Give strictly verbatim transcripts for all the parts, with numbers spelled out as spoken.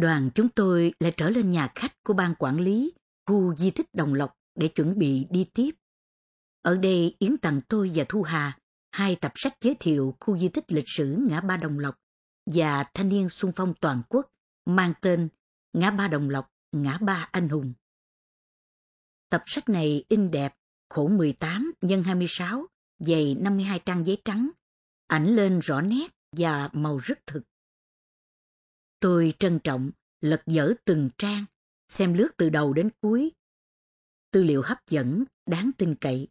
Đoàn chúng tôi lại trở lên nhà khách của ban quản lý khu di tích Đồng Lộc để chuẩn bị đi tiếp. Ở đây Yến tặng tôi và Thu Hà hai tập sách giới thiệu khu di tích lịch sử ngã ba Đồng Lộc và thanh niên xung phong toàn quốc mang tên Ngã ba Đồng Lộc, Ngã ba Anh Hùng. Tập sách này in đẹp, khổ mười tám nhân hai mươi sáu, dày năm mươi hai trang giấy trắng, ảnh lên rõ nét và màu rất thực. Tôi trân trọng lật dở từng trang, xem lướt từ đầu đến cuối. Tư liệu hấp dẫn, đáng tin cậy.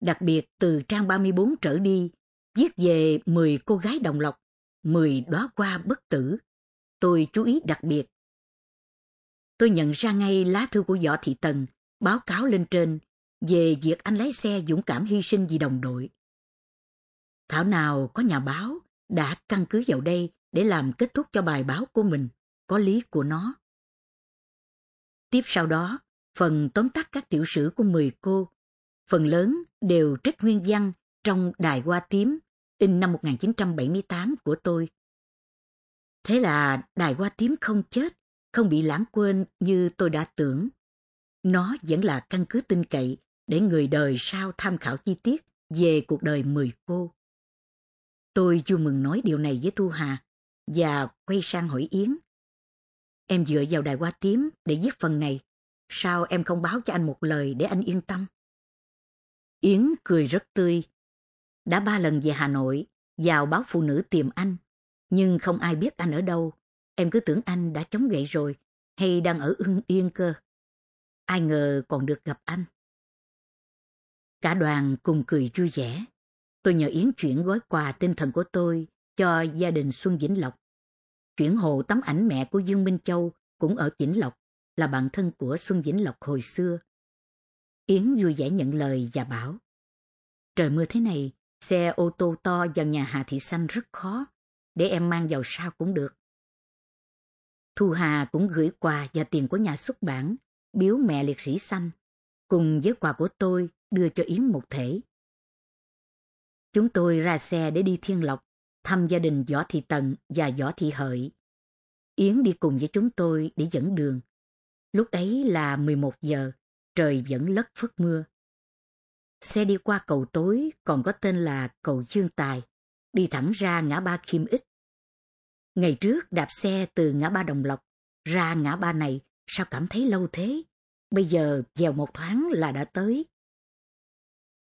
Đặc biệt từ trang ba mươi tư trở đi, viết về mười cô gái Đồng Lộc, mười đóa hoa bất tử. Tôi chú ý đặc biệt. Tôi nhận ra ngay lá thư của Võ Thị Tần báo cáo lên trên về việc anh lái xe dũng cảm hy sinh vì đồng đội. Thảo nào có nhà báo đã căn cứ vào đây để làm kết thúc cho bài báo của mình, có lý của nó. Tiếp sau đó, phần tóm tắt các tiểu sử của mười cô, phần lớn đều trích nguyên văn trong Đài Hoa Tím, in năm một nghìn chín trăm bảy mươi tám của tôi. Thế là Đài Hoa Tím không chết, không bị lãng quên như tôi đã tưởng. Nó vẫn là căn cứ tin cậy để người đời sau tham khảo chi tiết về cuộc đời mười cô. Tôi vui mừng nói điều này với Thu Hà và quay sang hỏi Yến. Em dựa vào Đài Hoa Tím để viết phần này, sao em không báo cho anh một lời để anh yên tâm? Yến cười rất tươi. Đã ba lần về Hà Nội, vào báo Phụ Nữ tìm anh, nhưng không ai biết anh ở đâu. Em cứ tưởng anh đã chống gậy rồi, hay đang ở Ưng Yên cơ. Ai ngờ còn được gặp anh. Cả đoàn cùng cười vui vẻ. Tôi nhờ Yến chuyển gói quà tinh thần của tôi cho gia đình Xuân Vĩnh Lộc. Chuyển hộ tấm ảnh mẹ của Dương Minh Châu cũng ở Vĩnh Lộc, là bạn thân của Xuân Vĩnh Lộc hồi xưa. Yến vui vẻ nhận lời và bảo. Trời mưa thế này, xe ô tô to vào nhà Hà Thị Xanh rất khó, để em mang vào sao cũng được. Thu Hà cũng gửi quà và tiền của nhà xuất bản, biếu mẹ liệt sĩ Xanh, cùng với quà của tôi đưa cho Yến một thể. Chúng tôi ra xe để đi Thiên Lộc, thăm gia đình Võ Thị Tần và Võ Thị Hợi. Yến đi cùng với chúng tôi để dẫn đường. Lúc ấy là mười một giờ, trời vẫn lất phất mưa. Xe đi qua cầu Tối, còn có tên là cầu Dương Tài, đi thẳng ra ngã ba Kim Ích. Ngày trước đạp xe từ ngã ba Đồng Lộc ra ngã ba này sao cảm thấy lâu thế, bây giờ vèo một thoáng là đã tới.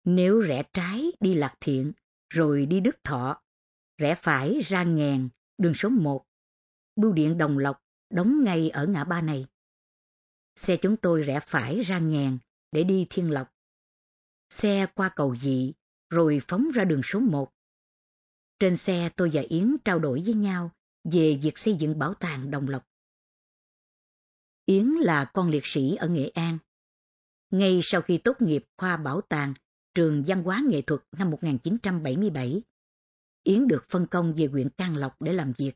Nếu rẽ trái đi Lạc Thiện, rồi đi Đức Thọ, rẽ phải ra Nghèn, đường số một, bưu điện Đồng Lộc đóng ngay ở ngã ba này. Xe chúng tôi rẽ phải ra Nghèn để đi Thiên Lộc. Xe qua cầu Dị, rồi phóng ra đường số một. Trên xe tôi và Yến trao đổi với nhau về việc xây dựng bảo tàng Đồng Lộc. Yến là con liệt sĩ ở Nghệ An. Ngay sau khi tốt nghiệp khoa bảo tàng Trường Văn hóa Nghệ thuật năm một nghìn chín trăm bảy mươi bảy, Yến được phân công về huyện Can Lộc để làm việc.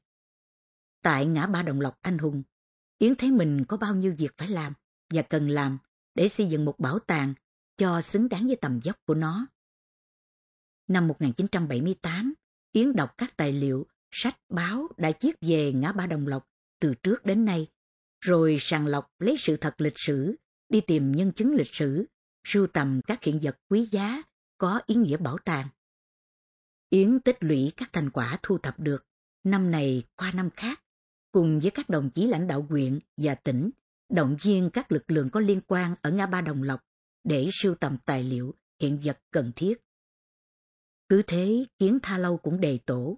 Tại ngã ba Đồng Lộc Anh Hùng, Yến thấy mình có bao nhiêu việc phải làm và cần làm để xây dựng một bảo tàng cho xứng đáng với tầm vóc của nó. Năm một nghìn chín trăm bảy mươi tám, Yến đọc các tài liệu, sách, báo đã viết về ngã ba Đồng Lộc từ trước đến nay, rồi sàng lọc lấy sự thật lịch sử, đi tìm nhân chứng lịch sử, sưu tầm các hiện vật quý giá có ý nghĩa bảo tàng. Yến tích lũy các thành quả thu thập được, năm này qua năm khác, cùng với các đồng chí lãnh đạo huyện và tỉnh, động viên các lực lượng có liên quan ở ngã ba Đồng Lộc để sưu tầm tài liệu, hiện vật cần thiết. Cứ thế, Kiến Tha Lâu cũng đầy tổ.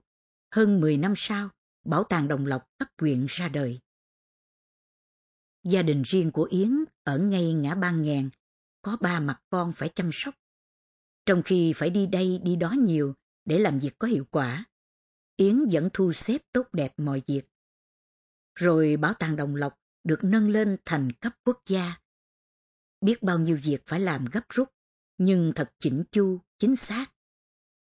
Hơn mười năm sau, Bảo tàng Đồng Lộc cấp huyện ra đời. Gia đình riêng của Yến ở ngay ngã ba Nghèn, có ba mặt con phải chăm sóc. Trong khi phải đi đây đi đó nhiều để làm việc có hiệu quả, Yến vẫn thu xếp tốt đẹp mọi việc. Rồi Bảo tàng Đồng Lộc được nâng lên thành cấp quốc gia. Biết bao nhiêu việc phải làm gấp rút, nhưng thật chỉnh chu, chính xác.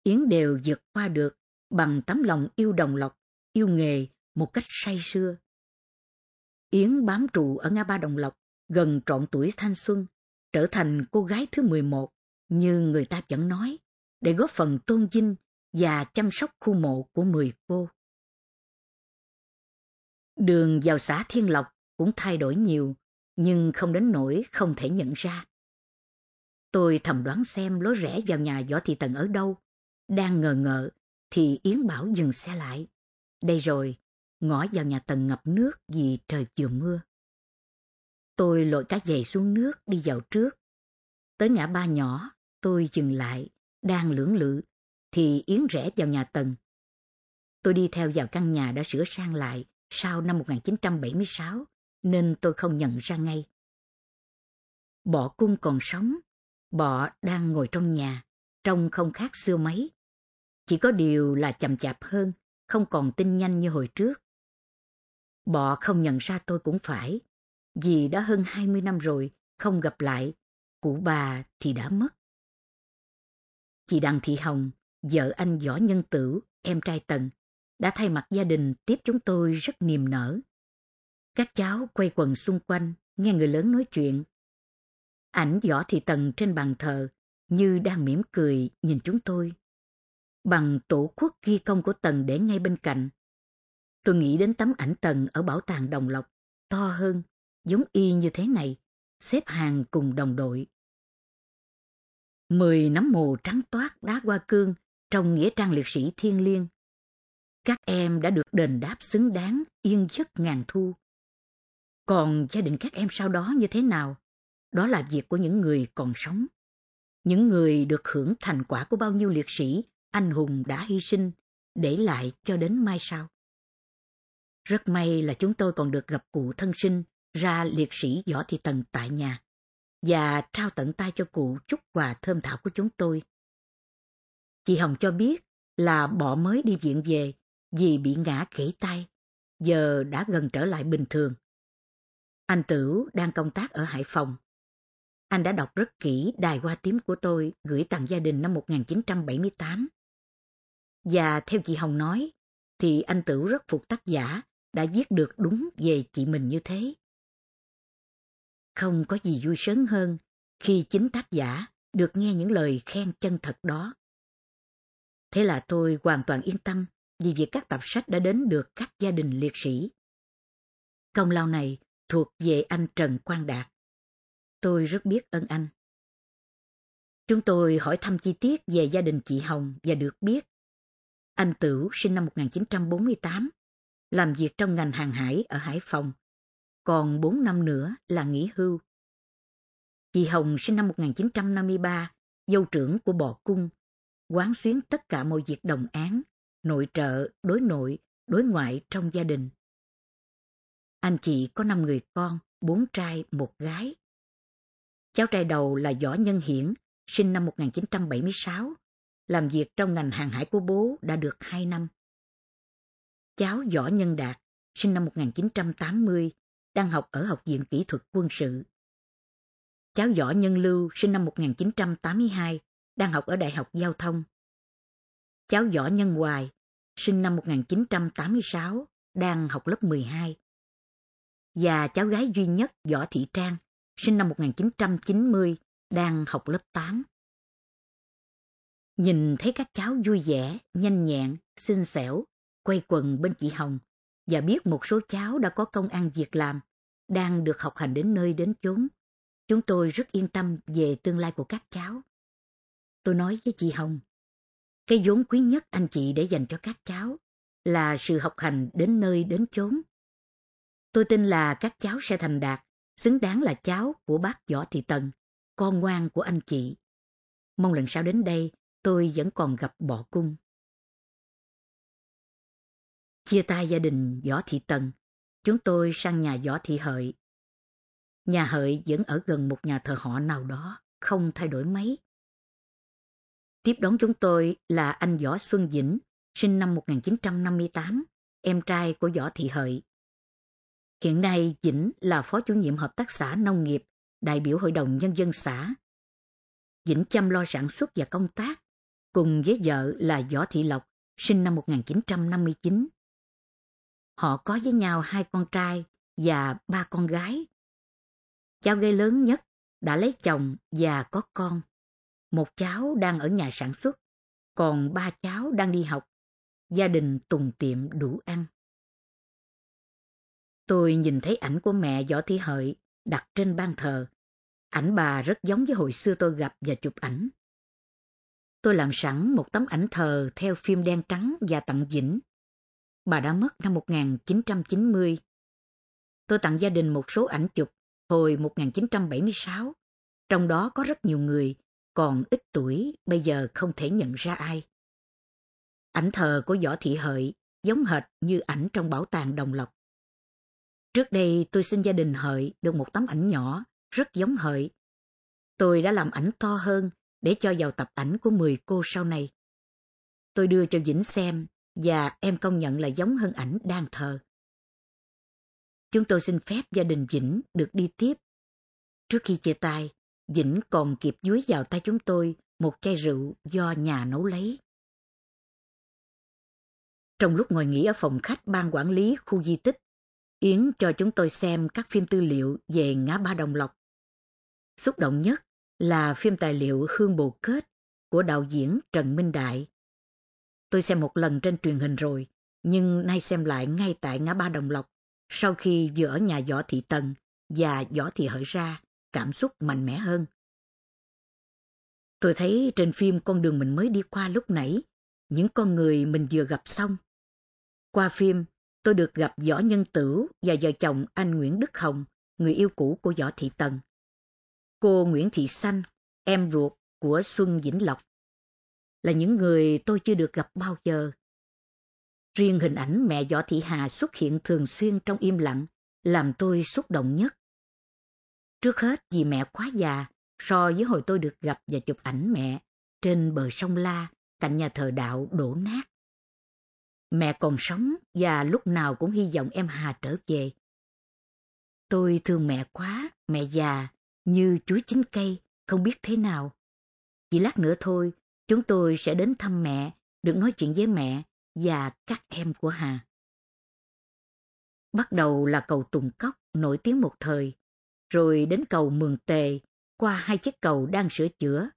Yến đều vượt qua được bằng tấm lòng yêu Đồng Lộc, yêu nghề một cách say sưa. Yến bám trụ ở ngã ba Đồng Lộc gần trọn tuổi thanh xuân, trở thành cô gái thứ mười một, như người ta vẫn nói, để góp phần tôn vinh và chăm sóc khu mộ của mười cô. đường vào xã Thiên Lộc cũng thay đổi nhiều, nhưng không đến nỗi không thể nhận ra. Tôi thầm đoán xem lối rẽ vào nhà Võ Thị Tần ở đâu. Đang ngờ ngợ thì Yến Bảo dừng xe lại. Đây rồi, ngõ vào nhà Tần ngập nước vì trời vừa mưa. Tôi lội cá giày xuống nước đi vào trước. Tới ngã ba nhỏ, tôi dừng lại, đang lưỡng lự, thì Yến rẽ vào nhà Tần. Tôi đi theo vào căn nhà đã sửa sang lại sau năm một nghìn chín trăm bảy mươi sáu, nên tôi không nhận ra ngay. Bọ Cung còn sống, bọ đang ngồi trong nhà, trông không khác xưa mấy. Chỉ có điều là chậm chạp hơn, không còn tinh nhanh như hồi trước. Bọ không nhận ra tôi cũng phải, vì đã hơn hai mươi năm rồi, không gặp lại, cụ bà thì đã mất. Chị Đặng Thị Hồng, vợ anh Võ Nhân Tử, em trai Tần, đã thay mặt gia đình tiếp chúng tôi rất niềm nở. Các cháu quay quần xung quanh, nghe người lớn nói chuyện. Ảnh Võ Thị Tần trên bàn thờ như đang mỉm cười nhìn chúng tôi. Bằng tổ quốc ghi công của Tần để ngay bên cạnh. Tôi nghĩ đến tấm ảnh Tần ở bảo tàng Đồng Lộc, to hơn, giống y như thế này, xếp hàng cùng đồng đội. Mười nắm mồ trắng toát đá hoa cương trong nghĩa trang liệt sĩ thiêng liêng. Các em đã được đền đáp xứng đáng, yên giấc ngàn thu. Còn gia đình các em sau đó như thế nào? Đó là việc của những người còn sống. Những người được hưởng thành quả của bao nhiêu liệt sĩ, anh hùng đã hy sinh, để lại cho đến mai sau. Rất may là chúng tôi còn được gặp cụ thân sinh, ra liệt sĩ Võ Thị Tần tại nhà, và trao tận tay cho cụ chút quà thơm thảo của chúng tôi. Chị Hồng cho biết là bọ mới đi viện về vì bị ngã gãy tay, giờ đã gần trở lại bình thường. Anh Tửu đang công tác ở Hải Phòng. Anh đã đọc rất kỹ Đài Hoa Tím của tôi gửi tặng gia đình năm một nghìn chín trăm bảy mươi tám. Và theo chị Hồng nói, thì anh Tửu rất phục tác giả đã viết được đúng về chị mình như thế. Không có gì vui sướng hơn khi chính tác giả được nghe những lời khen chân thật đó. Thế là tôi hoàn toàn yên tâm vì việc các tập sách đã đến được các gia đình liệt sĩ. Công lao này thuộc về anh Trần Quang Đạt. Tôi rất biết ơn anh. Chúng tôi hỏi thăm chi tiết về gia đình chị Hồng và được biết. Anh Tửu sinh năm một nghìn chín trăm bốn mươi tám, làm việc trong ngành hàng hải ở Hải Phòng, còn bốn năm nữa là nghỉ hưu. Chị Hồng sinh năm một nghìn chín trăm năm mươi ba, dâu trưởng của Bò Cung, quán xuyến tất cả mọi việc đồng áng, nội trợ, đối nội, đối ngoại trong gia đình. Anh chị có năm người con, bốn trai, một gái. Cháu trai đầu là Võ Nhân Hiển, sinh năm một nghìn chín trăm bảy mươi sáu, làm việc trong ngành hàng hải của bố đã được hai năm. Cháu Võ Nhân Đạt, sinh năm một nghìn chín trăm tám mươi, đang học ở Học viện Kỹ thuật Quân sự. Cháu Võ Nhân Lưu, sinh năm một nghìn chín trăm tám mươi hai, đang học ở Đại học Giao thông. Cháu Võ Nhân Hoài, sinh năm một nghìn chín trăm tám mươi sáu, đang học lớp mười hai. Và cháu gái duy nhất Võ Thị Trang, sinh năm một nghìn chín trăm chín mươi, đang học lớp tám. Nhìn thấy các cháu vui vẻ, nhanh nhẹn, xinh xẻo, quay quần bên chị Hồng, và biết một số cháu đã có công ăn việc làm, đang được học hành đến nơi đến chốn, chúng tôi rất yên tâm về tương lai của các cháu. Tôi nói với chị Hồng, cái vốn quý nhất anh chị để dành cho các cháu là sự học hành đến nơi đến chốn. Tôi tin là các cháu sẽ thành đạt, xứng đáng là cháu của bác Võ Thị Tần, con ngoan của anh chị. Mong lần sau đến đây, tôi vẫn còn gặp Bọ Cung. Chia tay gia đình Võ Thị Tần, chúng tôi sang nhà Võ Thị Hợi. Nhà Hợi vẫn ở gần một nhà thờ họ nào đó, không thay đổi mấy. Tiếp đón chúng tôi là anh Võ Xuân Vĩnh, sinh năm một nghìn chín trăm năm mươi tám, em trai của Võ Thị Hợi. Hiện nay Vĩnh là phó chủ nhiệm hợp tác xã nông nghiệp, đại biểu Hội đồng Nhân dân xã. Vĩnh chăm lo sản xuất và công tác, cùng với vợ là Võ Thị Lộc, sinh năm một nghìn chín trăm năm mươi chín. Họ có với nhau hai con trai và ba con gái. Cháu gái lớn nhất đã lấy chồng và có con. Một cháu đang ở nhà sản xuất, còn ba cháu đang đi học. Gia đình tùng tiệm đủ ăn. Tôi nhìn thấy ảnh của mẹ Võ Thị Hợi đặt trên ban thờ. Ảnh bà rất giống với hồi xưa tôi gặp và chụp ảnh. Tôi làm sẵn một tấm ảnh thờ theo phim đen trắng và tặng Vĩnh. Bà đã mất năm một nghìn chín trăm chín mươi. Tôi tặng gia đình một số ảnh chụp hồi một nghìn chín trăm bảy mươi sáu. Trong đó có rất nhiều người, còn ít tuổi, bây giờ không thể nhận ra ai. Ảnh thờ của Võ Thị Hợi giống hệt như ảnh trong bảo tàng Đồng Lộc. Trước đây tôi xin gia đình Hợi được một tấm ảnh nhỏ, rất giống Hợi. Tôi đã làm ảnh to hơn để cho vào tập ảnh của mười cô sau này. Tôi đưa cho Vĩnh xem và em công nhận là giống hơn ảnh đang thờ. Chúng tôi xin phép gia đình Vĩnh được đi tiếp. Trước khi chia tay, Vĩnh còn kịp dúi vào tay chúng tôi một chai rượu do nhà nấu lấy. Trong lúc ngồi nghỉ ở phòng khách ban quản lý khu di tích, Yến cho chúng tôi xem các phim tư liệu về ngã ba Đồng Lộc. Xúc động nhất là phim tài liệu Hương Bồ Kết của đạo diễn Trần Minh Đại. Tôi xem một lần trên truyền hình rồi, nhưng nay xem lại ngay tại ngã ba Đồng Lộc, sau khi vừa ở nhà Võ Thị Tần và Võ Thị Hợi ra, cảm xúc mạnh mẽ hơn. Tôi thấy trên phim con đường mình mới đi qua lúc nãy, những con người mình vừa gặp xong. Qua phim, tôi được gặp Võ Nhân Tử và vợ chồng anh Nguyễn Đức Hồng, người yêu cũ của Võ Thị Tần. Cô Nguyễn Thị Xanh, em ruột của Xuân Vĩnh Lộc, là những người tôi chưa được gặp bao giờ. Riêng hình ảnh mẹ Võ Thị Hà xuất hiện thường xuyên trong im lặng, làm tôi xúc động nhất. Trước hết vì mẹ quá già so với hồi tôi được gặp và chụp ảnh mẹ trên bờ sông La, cạnh nhà thờ đạo đổ nát. Mẹ còn sống và lúc nào cũng hy vọng em Hà trở về. Tôi thương mẹ quá, mẹ già, như chuối chín cây, không biết thế nào. Chỉ lát nữa thôi, chúng tôi sẽ đến thăm mẹ, được nói chuyện với mẹ và các em của Hà. Bắt đầu là cầu Tùng Cốc nổi tiếng một thời, rồi đến cầu Mường Tề, qua hai chiếc cầu đang sửa chữa,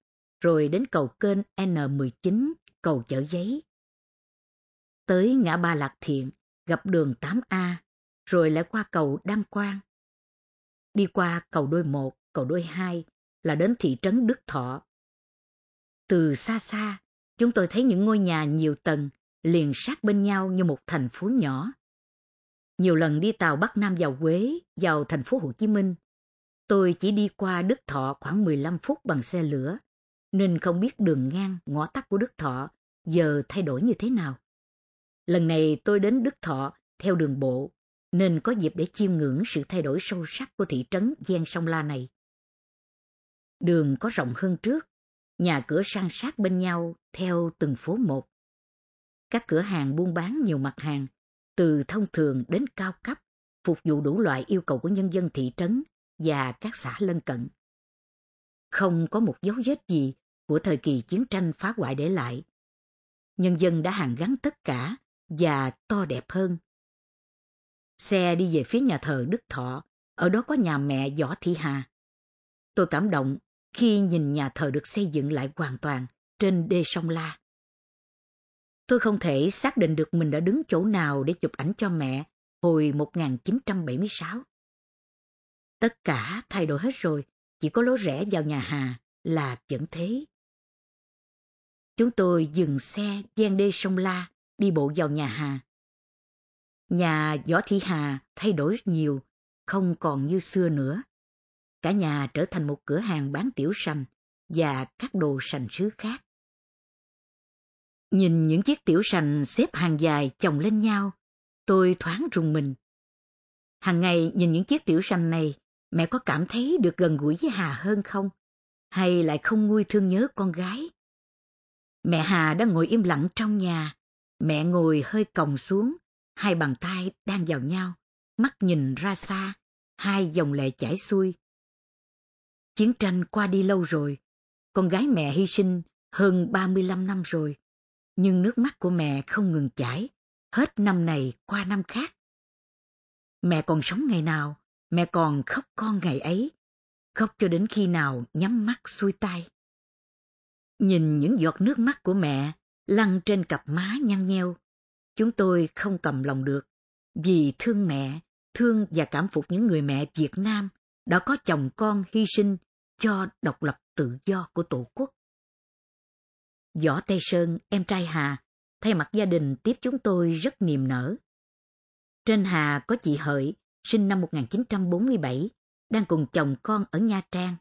rồi đến cầu kênh N mười chín, cầu Chợ Giấy. Tới ngã ba Lạc Thiện, gặp đường tám A, rồi lại qua cầu Đam Quang. Đi qua cầu Đôi một, cầu Đôi hai là đến thị trấn Đức Thọ. Từ xa xa, chúng tôi thấy những ngôi nhà nhiều tầng liền sát bên nhau như một thành phố nhỏ. Nhiều lần đi tàu Bắc Nam vào Huế, vào thành phố Hồ Chí Minh, tôi chỉ đi qua Đức Thọ khoảng mười lăm phút bằng xe lửa, nên không biết đường ngang, ngõ tắt của Đức Thọ giờ thay đổi như thế nào. Lần này tôi đến Đức Thọ theo đường bộ, nên có dịp để chiêm ngưỡng sự thay đổi sâu sắc của thị trấn ven sông La này. Đường có rộng hơn trước, nhà cửa san sát bên nhau theo từng phố một. Các cửa hàng buôn bán nhiều mặt hàng, từ thông thường đến cao cấp, phục vụ đủ loại yêu cầu của nhân dân thị trấn và các xã lân cận. Không có một dấu vết gì của thời kỳ chiến tranh phá hoại để lại. Nhân dân đã hàn gắn tất cả và to đẹp hơn. Xe đi về phía nhà thờ Đức Thọ, ở đó có nhà mẹ Võ Thị Hà. Tôi cảm động khi nhìn nhà thờ được xây dựng lại hoàn toàn trên đê sông La. Tôi không thể xác định được mình đã đứng chỗ nào để chụp ảnh cho mẹ hồi một nghìn chín trăm bảy mươi sáu. Tất cả thay đổi hết rồi, chỉ có lối rẽ vào nhà Hà là vẫn thế. Chúng tôi dừng xe ven đê sông La, đi bộ vào nhà Hà. Nhà Võ Thị Hà thay đổi nhiều, không còn như xưa nữa. Cả nhà trở thành một cửa hàng bán tiểu sành và các đồ sành sứ khác. Nhìn những chiếc tiểu sành xếp hàng dài chồng lên nhau, tôi thoáng rùng mình. Hàng ngày nhìn những chiếc tiểu sành này, mẹ có cảm thấy được gần gũi với Hà hơn không? Hay lại không nguôi thương nhớ con gái? Mẹ Hà đang ngồi im lặng trong nhà. Mẹ ngồi hơi còng xuống, hai bàn tay đang vào nhau, mắt nhìn ra xa, hai dòng lệ chảy xuôi. Chiến tranh qua đi lâu rồi, con gái mẹ hy sinh hơn ba mươi lăm năm rồi, nhưng nước mắt của mẹ không ngừng chảy, hết năm này qua năm khác. Mẹ còn sống ngày nào, mẹ còn khóc con ngày ấy, khóc cho đến khi nào nhắm mắt xuôi tay. Nhìn những giọt nước mắt của mẹ lăn trên cặp má nhăn nheo, chúng tôi không cầm lòng được, vì thương mẹ thương và cảm phục những người mẹ Việt Nam đã có chồng con hy sinh cho độc lập tự do của Tổ quốc. Võ Tây Sơn, em trai Hà, thay mặt gia đình tiếp chúng tôi rất niềm nở. Trên Hà có chị Hợi, sinh năm một nghìn chín trăm bốn mươi bảy, đang cùng chồng con ở Nha Trang.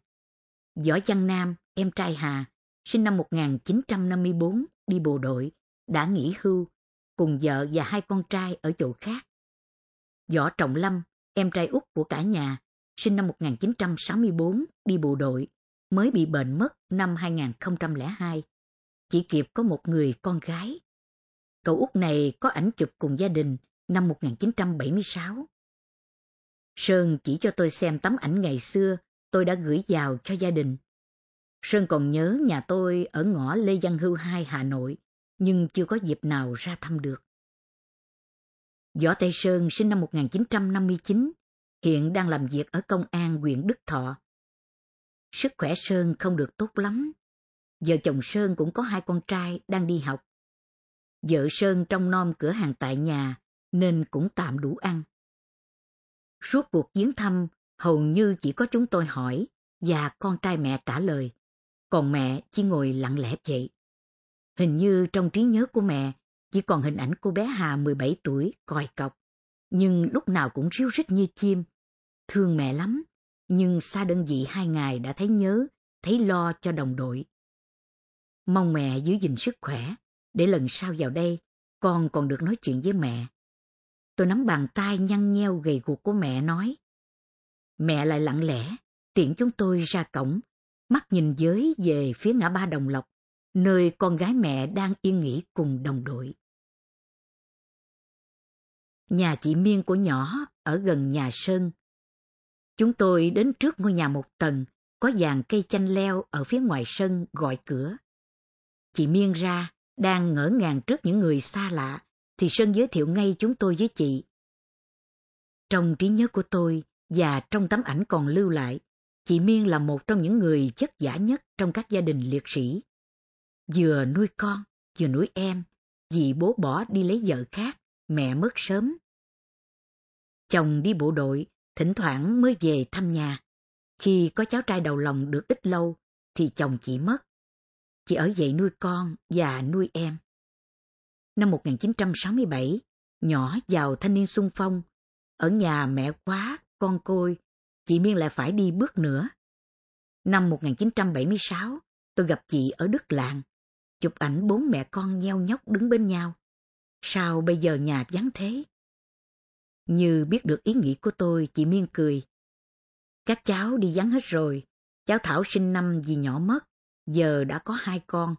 Võ Văn Nam, em trai Hà, sinh năm một nghìn chín trăm năm mươi tư, đi bộ đội, đã nghỉ hưu, cùng vợ và hai con trai ở chỗ khác. Võ Trọng Lâm, em trai út của cả nhà, sinh năm một nghìn chín trăm sáu mươi tư, đi bộ đội, mới bị bệnh mất năm hai nghìn không trăm lẻ hai. Chỉ kịp có một người con gái. Cậu út này có ảnh chụp cùng gia đình năm một nghìn chín trăm bảy mươi sáu. Sơn chỉ cho tôi xem tấm ảnh ngày xưa tôi đã gửi vào cho gia đình. Sơn còn nhớ nhà tôi ở ngõ Lê Văn Hưu hai, Hà Nội, nhưng chưa có dịp nào ra thăm được. Võ Tây Sơn sinh năm một nghìn chín trăm năm mươi chín, hiện đang làm việc ở công an huyện Đức Thọ. Sức khỏe Sơn không được tốt lắm. Vợ chồng Sơn cũng có hai con trai đang đi học. Vợ Sơn trông nom cửa hàng tại nhà nên cũng tạm đủ ăn. Suốt cuộc viếng thăm, hầu như chỉ có chúng tôi hỏi và con trai mẹ trả lời, còn mẹ chỉ ngồi lặng lẽ vậy. Hình như trong trí nhớ của mẹ chỉ còn hình ảnh cô bé Hà mười bảy tuổi còi cọc, nhưng lúc nào cũng ríu rít như chim. Thương mẹ lắm, nhưng xa đơn vị hai ngày đã thấy nhớ, thấy lo cho đồng đội. Mong mẹ giữ gìn sức khỏe, để lần sau vào đây, con còn được nói chuyện với mẹ. Tôi nắm bàn tay nhăn nheo gầy guộc của mẹ nói. Mẹ lại lặng lẽ, tiễn chúng tôi ra cổng, mắt nhìn giới về phía ngã ba Đồng Lộc, nơi con gái mẹ đang yên nghỉ cùng đồng đội. Nhà chị Miên của nhỏ ở gần nhà Sơn. Chúng tôi đến trước ngôi nhà một tầng, có dàn cây chanh leo ở phía ngoài sân gọi cửa. Chị Miên ra, đang ngỡ ngàng trước những người xa lạ, thì Sơn giới thiệu ngay chúng tôi với chị. Trong trí nhớ của tôi và trong tấm ảnh còn lưu lại, chị Miên là một trong những người vất vả nhất trong các gia đình liệt sĩ. Vừa nuôi con, vừa nuôi em, vì bố bỏ đi lấy vợ khác, mẹ mất sớm. Chồng đi bộ đội, thỉnh thoảng mới về thăm nhà. Khi có cháu trai đầu lòng được ít lâu, thì chồng chị mất. Chị ở dậy nuôi con và nuôi em. Năm một nghìn chín trăm sáu mươi bảy, nhỏ vào thanh niên xung phong. Ở nhà mẹ quá, con côi, chị Miên lại phải đi bước nữa. Năm một nghìn chín trăm bảy mươi sáu, tôi gặp chị ở Đức Lạng, chụp ảnh bốn mẹ con nheo nhóc đứng bên nhau. Sao bây giờ nhà vắng thế? Như biết được ý nghĩ của tôi, chị Miên cười. Các cháu đi vắng hết rồi, cháu Thảo sinh năm vì nhỏ mất. Giờ đã có hai con.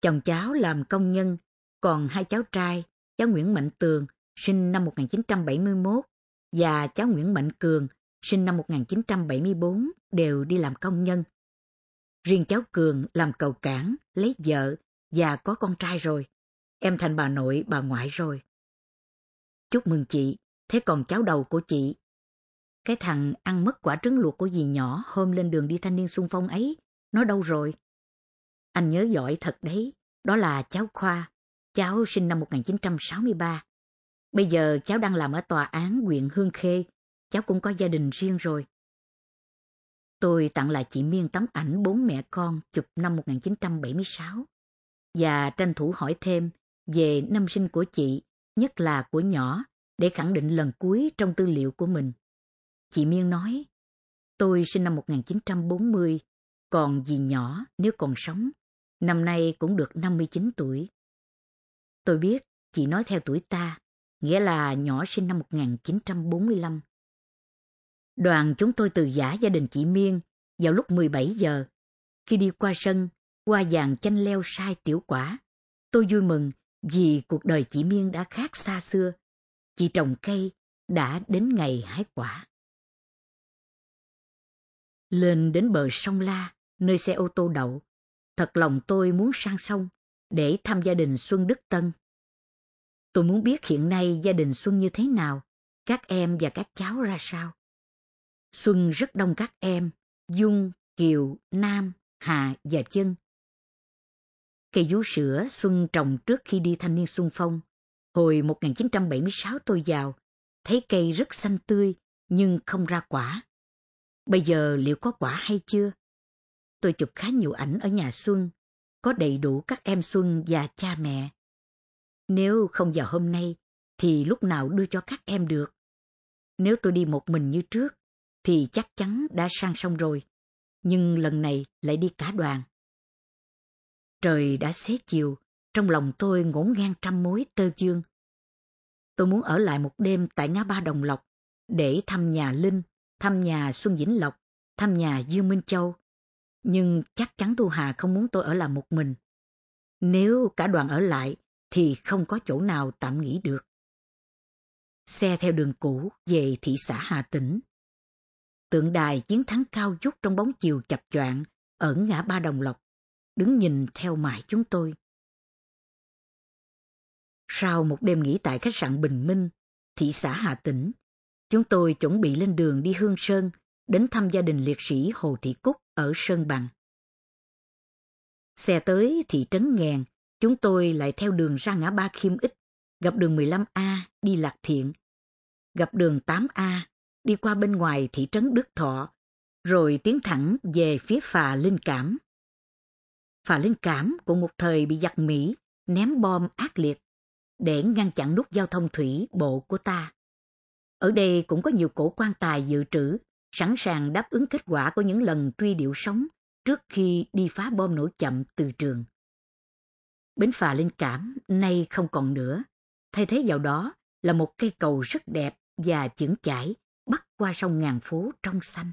Chồng cháu làm công nhân, còn hai cháu trai, cháu Nguyễn Mạnh Tường, sinh năm một nghìn chín trăm bảy mươi mốt, và cháu Nguyễn Mạnh Cường, sinh năm một nghìn chín trăm bảy mươi tư, đều đi làm công nhân. Riêng cháu Cường làm cầu cảng, lấy vợ, và có con trai rồi. Em thành bà nội, bà ngoại rồi. Chúc mừng chị, thế còn cháu đầu của chị? Cái thằng ăn mất quả trứng luộc của dì nhỏ hôm lên đường đi thanh niên xung phong ấy, nó đâu rồi? Anh nhớ giỏi thật đấy, đó là cháu Khoa, cháu sinh năm một nghìn chín trăm sáu mươi ba. Bây giờ cháu đang làm ở tòa án huyện Hương Khê, cháu cũng có gia đình riêng rồi. Tôi tặng lại chị Miên tấm ảnh bốn mẹ con chụp năm một nghìn chín trăm bảy mươi sáu, và tranh thủ hỏi thêm về năm sinh của chị, nhất là của nhỏ, để khẳng định lần cuối trong tư liệu của mình. Chị Miên nói, tôi sinh năm một nghìn chín trăm bốn mươi, còn dì nhỏ nếu còn sống, năm nay cũng được năm mươi chín tuổi. Tôi biết chị nói theo tuổi ta, nghĩa là nhỏ sinh năm một nghìn chín trăm bốn mươi lăm. Đoàn chúng tôi từ giã gia đình chị Miên vào lúc mười bảy giờ. Khi đi qua sân, qua dàn chanh leo sai tiểu quả, tôi vui mừng vì cuộc đời chị Miên đã khác xa xưa. Chị trồng cây đã đến ngày hái quả. Lên đến bờ sông La, nơi xe ô tô đậu, thật lòng tôi muốn sang sông để thăm gia đình Xuân Đức Tân. Tôi muốn biết hiện nay gia đình Xuân như thế nào, các em và các cháu ra sao. Xuân rất đông các em, Dung, Kiều, Nam, Hà và Chân. Cây vú sữa Xuân trồng trước khi đi thanh niên xung phong. Hồi một nghìn chín trăm bảy mươi sáu tôi vào, thấy cây rất xanh tươi nhưng không ra quả. Bây giờ liệu có quả hay chưa? Tôi chụp khá nhiều ảnh ở nhà Xuân, có đầy đủ các em Xuân và cha mẹ. Nếu không vào hôm nay, thì lúc nào đưa cho các em được? Nếu tôi đi một mình như trước, thì chắc chắn đã sang sông rồi, nhưng lần này lại đi cả đoàn. Trời đã xế chiều, trong lòng tôi ngổn ngang trăm mối tơ vương. Tôi muốn ở lại một đêm tại ngã ba Đồng Lộc để thăm nhà Linh, thăm nhà Xuân Vĩnh Lộc, thăm nhà Dương Minh Châu. Nhưng chắc chắn Thu Hà không muốn tôi ở lại một mình. Nếu cả đoàn ở lại thì không có chỗ nào tạm nghỉ được. Xe theo đường cũ về thị xã Hà Tĩnh. Tượng đài Chiến thắng cao vút trong bóng chiều chập choạng ở ngã ba Đồng Lộc, đứng nhìn theo mãi chúng tôi. Sau một đêm nghỉ tại khách sạn Bình Minh, thị xã Hà Tĩnh, chúng tôi chuẩn bị lên đường đi Hương Sơn, đến thăm gia đình liệt sĩ Hồ Thị Cúc ở Sơn Bằng. Xe tới thị trấn Nghèn, chúng tôi lại theo đường ra ngã ba Khiêm Ích, gặp đường mười lăm A đi Lạc Thiện, gặp đường tám A đi qua bên ngoài thị trấn Đức Thọ, rồi tiến thẳng về phía phà Linh Cảm. Phà Linh Cảm của một thời bị giặc Mỹ ném bom ác liệt để ngăn chặn nút giao thông thủy bộ của ta. Ở đây cũng có nhiều cổ quan tài dự trữ, sẵn sàng đáp ứng kết quả của những lần truy điệu sống trước khi đi phá bom nổ chậm từ trường. Bến phà Linh Cảm nay không còn nữa, thay thế vào đó là một cây cầu rất đẹp và chững chãi bắc qua sông Ngàn Phố trong xanh.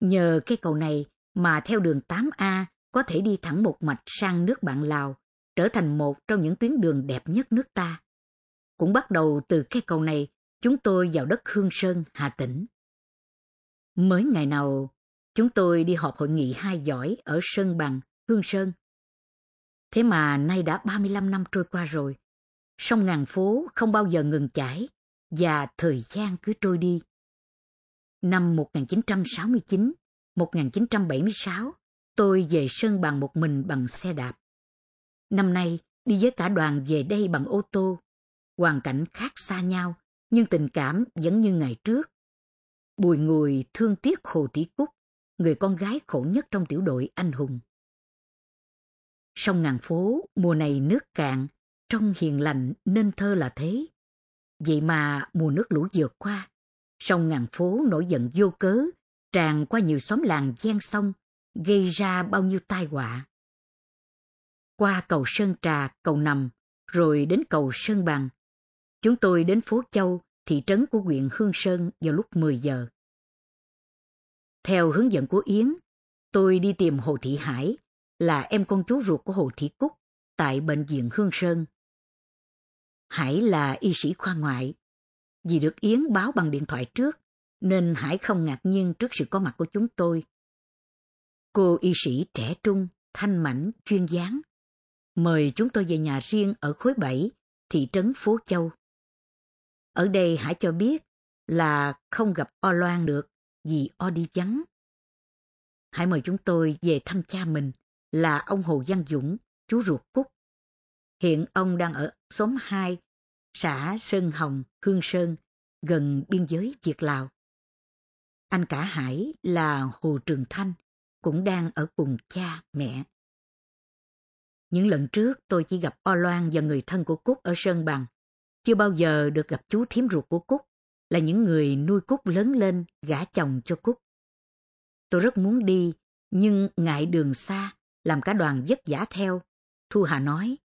Nhờ cây cầu này mà theo đường tám A có thể đi thẳng một mạch sang nước bạn Lào, trở thành một trong những tuyến đường đẹp nhất nước ta. Cũng bắt đầu từ cây cầu này, chúng tôi vào đất Hương Sơn, Hà Tĩnh. Mới ngày nào, chúng tôi đi họp hội nghị hai giỏi ở Sơn Bằng, Hương Sơn. Thế mà nay đã ba mươi lăm năm trôi qua rồi, sông Ngàn Phố không bao giờ ngừng chảy, và thời gian cứ trôi đi. Năm một nghìn chín trăm sáu mươi chín, một nghìn chín trăm bảy mươi sáu, tôi về Sơn Bằng một mình bằng xe đạp. Năm nay, đi với cả đoàn về đây bằng ô tô. Hoàn cảnh khác xa nhau, nhưng tình cảm vẫn như ngày trước. Bùi ngùi thương tiếc Hồ Thị Cúc, người con gái khổ nhất trong tiểu đội anh hùng. Sông Ngàn Phố, mùa này nước cạn, trong hiền lành nên thơ là thế. Vậy mà mùa nước lũ vừa qua, sông Ngàn Phố nổi giận vô cớ, tràn qua nhiều xóm làng ven sông, gây ra bao nhiêu tai họa. Qua cầu Sơn Trà, cầu Nằm, rồi đến cầu Sơn Bằng. Chúng tôi đến phố Châu, thị trấn của huyện Hương Sơn vào lúc mười giờ. Theo hướng dẫn của Yến, tôi đi tìm Hồ Thị Hải, là em con chú ruột của Hồ Thị Cúc, tại bệnh viện Hương Sơn. Hải là y sĩ khoa ngoại. Vì được Yến báo bằng điện thoại trước, nên Hải không ngạc nhiên trước sự có mặt của chúng tôi. Cô y sĩ trẻ trung, thanh mảnh, chuyên dáng, mời chúng tôi về nhà riêng ở khối bảy, thị trấn Phố Châu. Ở đây Hải cho biết là không gặp O Loan được vì O đi vắng. Hải mời chúng tôi về thăm cha mình là ông Hồ Văn Dũng, chú ruột Cúc. Hiện ông đang ở xóm hai, xã Sơn Hồng, Hương Sơn, gần biên giới Việt Lào. Anh cả Hải là Hồ Trường Thanh cũng đang ở cùng cha mẹ. Những lần trước tôi chỉ gặp O Loan và người thân của Cúc ở Sơn Bằng, chưa bao giờ được gặp chú thím ruột của Cúc, là những người nuôi Cúc lớn lên, gả chồng cho Cúc. Tôi rất muốn đi, nhưng ngại đường xa, làm cả đoàn vất vả theo. Thu Hà nói,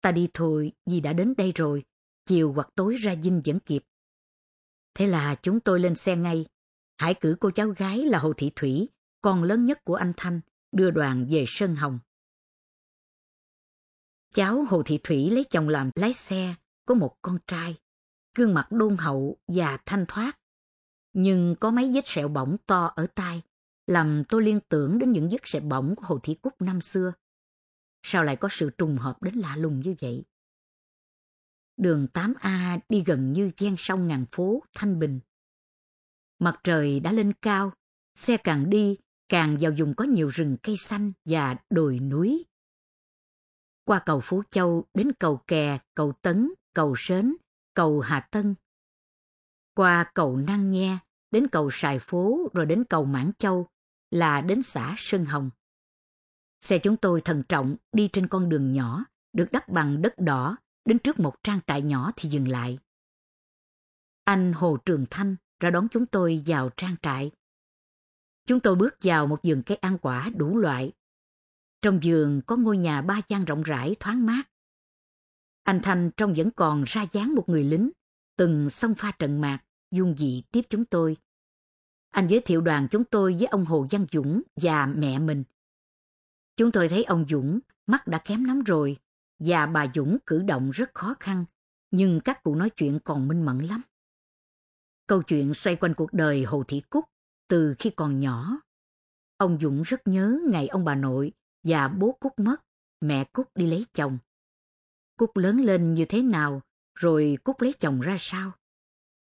ta đi thôi vì đã đến đây rồi, chiều hoặc tối ra Vinh vẫn kịp. Thế là chúng tôi lên xe ngay. Hải cử cô cháu gái là Hồ Thị Thủy, con lớn nhất của anh Thanh, đưa đoàn về Sơn Hồng. Cháu Hồ Thị Thủy lấy chồng làm lái xe, có một con trai, gương mặt đôn hậu và thanh thoát, nhưng có mấy vết sẹo bỏng to ở tai, làm tôi liên tưởng đến những vết sẹo bỏng của Hồ Thị Cúc năm xưa. Sao lại có sự trùng hợp đến lạ lùng như vậy? Đường tám A đi gần như ven sông Ngàn Phố, thanh bình. Mặt trời đã lên cao, xe càng đi càng vào vùng có nhiều rừng cây xanh và đồi núi. Qua cầu Phú Châu đến cầu Kè, cầu Tấn, cầu Sến, cầu Hà Tân. qua cầu Năng Nha, đến cầu Sài Phố rồi đến cầu Mãn Châu, là đến xã Sơn Hồng. Xe chúng tôi thận trọng đi trên con đường nhỏ, được đắp bằng đất đỏ, đến trước một trang trại nhỏ thì dừng lại. Anh Hồ Trường Thanh ra đón chúng tôi vào trang trại. Chúng tôi bước vào một vườn cây ăn quả đủ loại. Trong vườn có ngôi nhà ba gian rộng rãi thoáng mát. Anh Thanh trông vẫn còn ra dáng một người lính, từng xông pha trận mạc, dung dị tiếp chúng tôi. Anh giới thiệu đoàn chúng tôi với ông Hồ Văn Dũng và mẹ mình. Chúng tôi thấy ông Dũng mắt đã kém lắm rồi, và bà Dũng cử động rất khó khăn, nhưng các cụ nói chuyện còn minh mẫn lắm. Câu chuyện xoay quanh cuộc đời Hồ Thị Cúc từ khi còn nhỏ. Ông Dũng rất nhớ ngày ông bà nội và bố Cúc mất, mẹ Cúc đi lấy chồng. Cúc lớn lên như thế nào, rồi Cúc lấy chồng ra sao?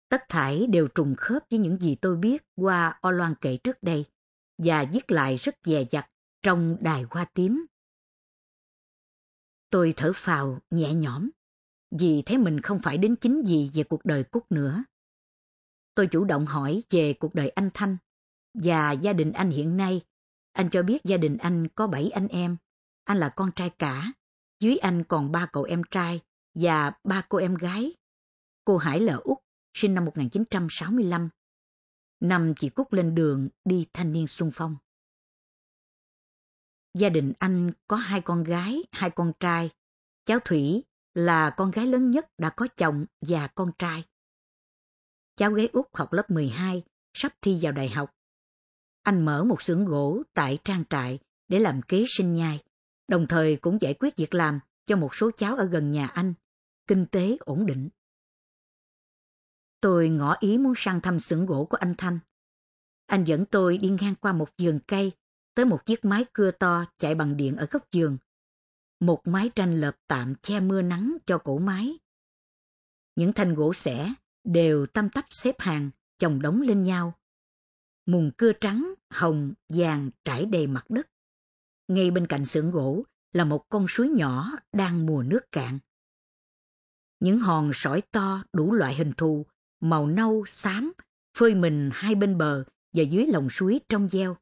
Tất thảy đều trùng khớp với những gì tôi biết qua o loan kể trước đây, và viết lại rất dè dặt trong Đài Hoa Tím. Tôi thở phào nhẹ nhõm, vì thấy mình không phải đính chính gì về cuộc đời Cúc nữa. Tôi chủ động hỏi về cuộc đời anh Thanh và gia đình anh hiện nay. Anh cho biết gia đình anh có bảy anh em, anh là con trai cả, dưới anh còn ba cậu em trai và ba cô em gái. Cô Hải là út, sinh năm một nghìn chín trăm sáu mươi lăm, năm chị Cúc lên đường đi thanh niên xung phong. Gia đình anh có hai con gái, hai con trai. Cháu Thủy là con gái lớn nhất đã có chồng và con trai. Cháu gái út học lớp mười hai, sắp thi vào đại học. Anh mở một xưởng gỗ tại trang trại để làm kế sinh nhai, đồng thời cũng giải quyết việc làm cho một số cháu ở gần nhà anh. Kinh tế ổn định. Tôi ngỏ ý muốn sang thăm xưởng gỗ của anh Thanh. Anh dẫn tôi đi ngang qua một vườn cây, tới một chiếc mái cưa to chạy bằng điện ở góc vườn. Một mái tranh lợp tạm che mưa nắng cho cổ mái. Những thanh gỗ xẻ đều tăm tắp xếp hàng, chồng đống lên nhau. Mùn cưa trắng, hồng, vàng trải đầy mặt đất. Ngay bên cạnh xưởng gỗ là một con suối nhỏ đang mùa nước cạn. Những hòn sỏi to đủ loại hình thù, màu nâu, xám, phơi mình hai bên bờ và dưới lòng suối trong veo.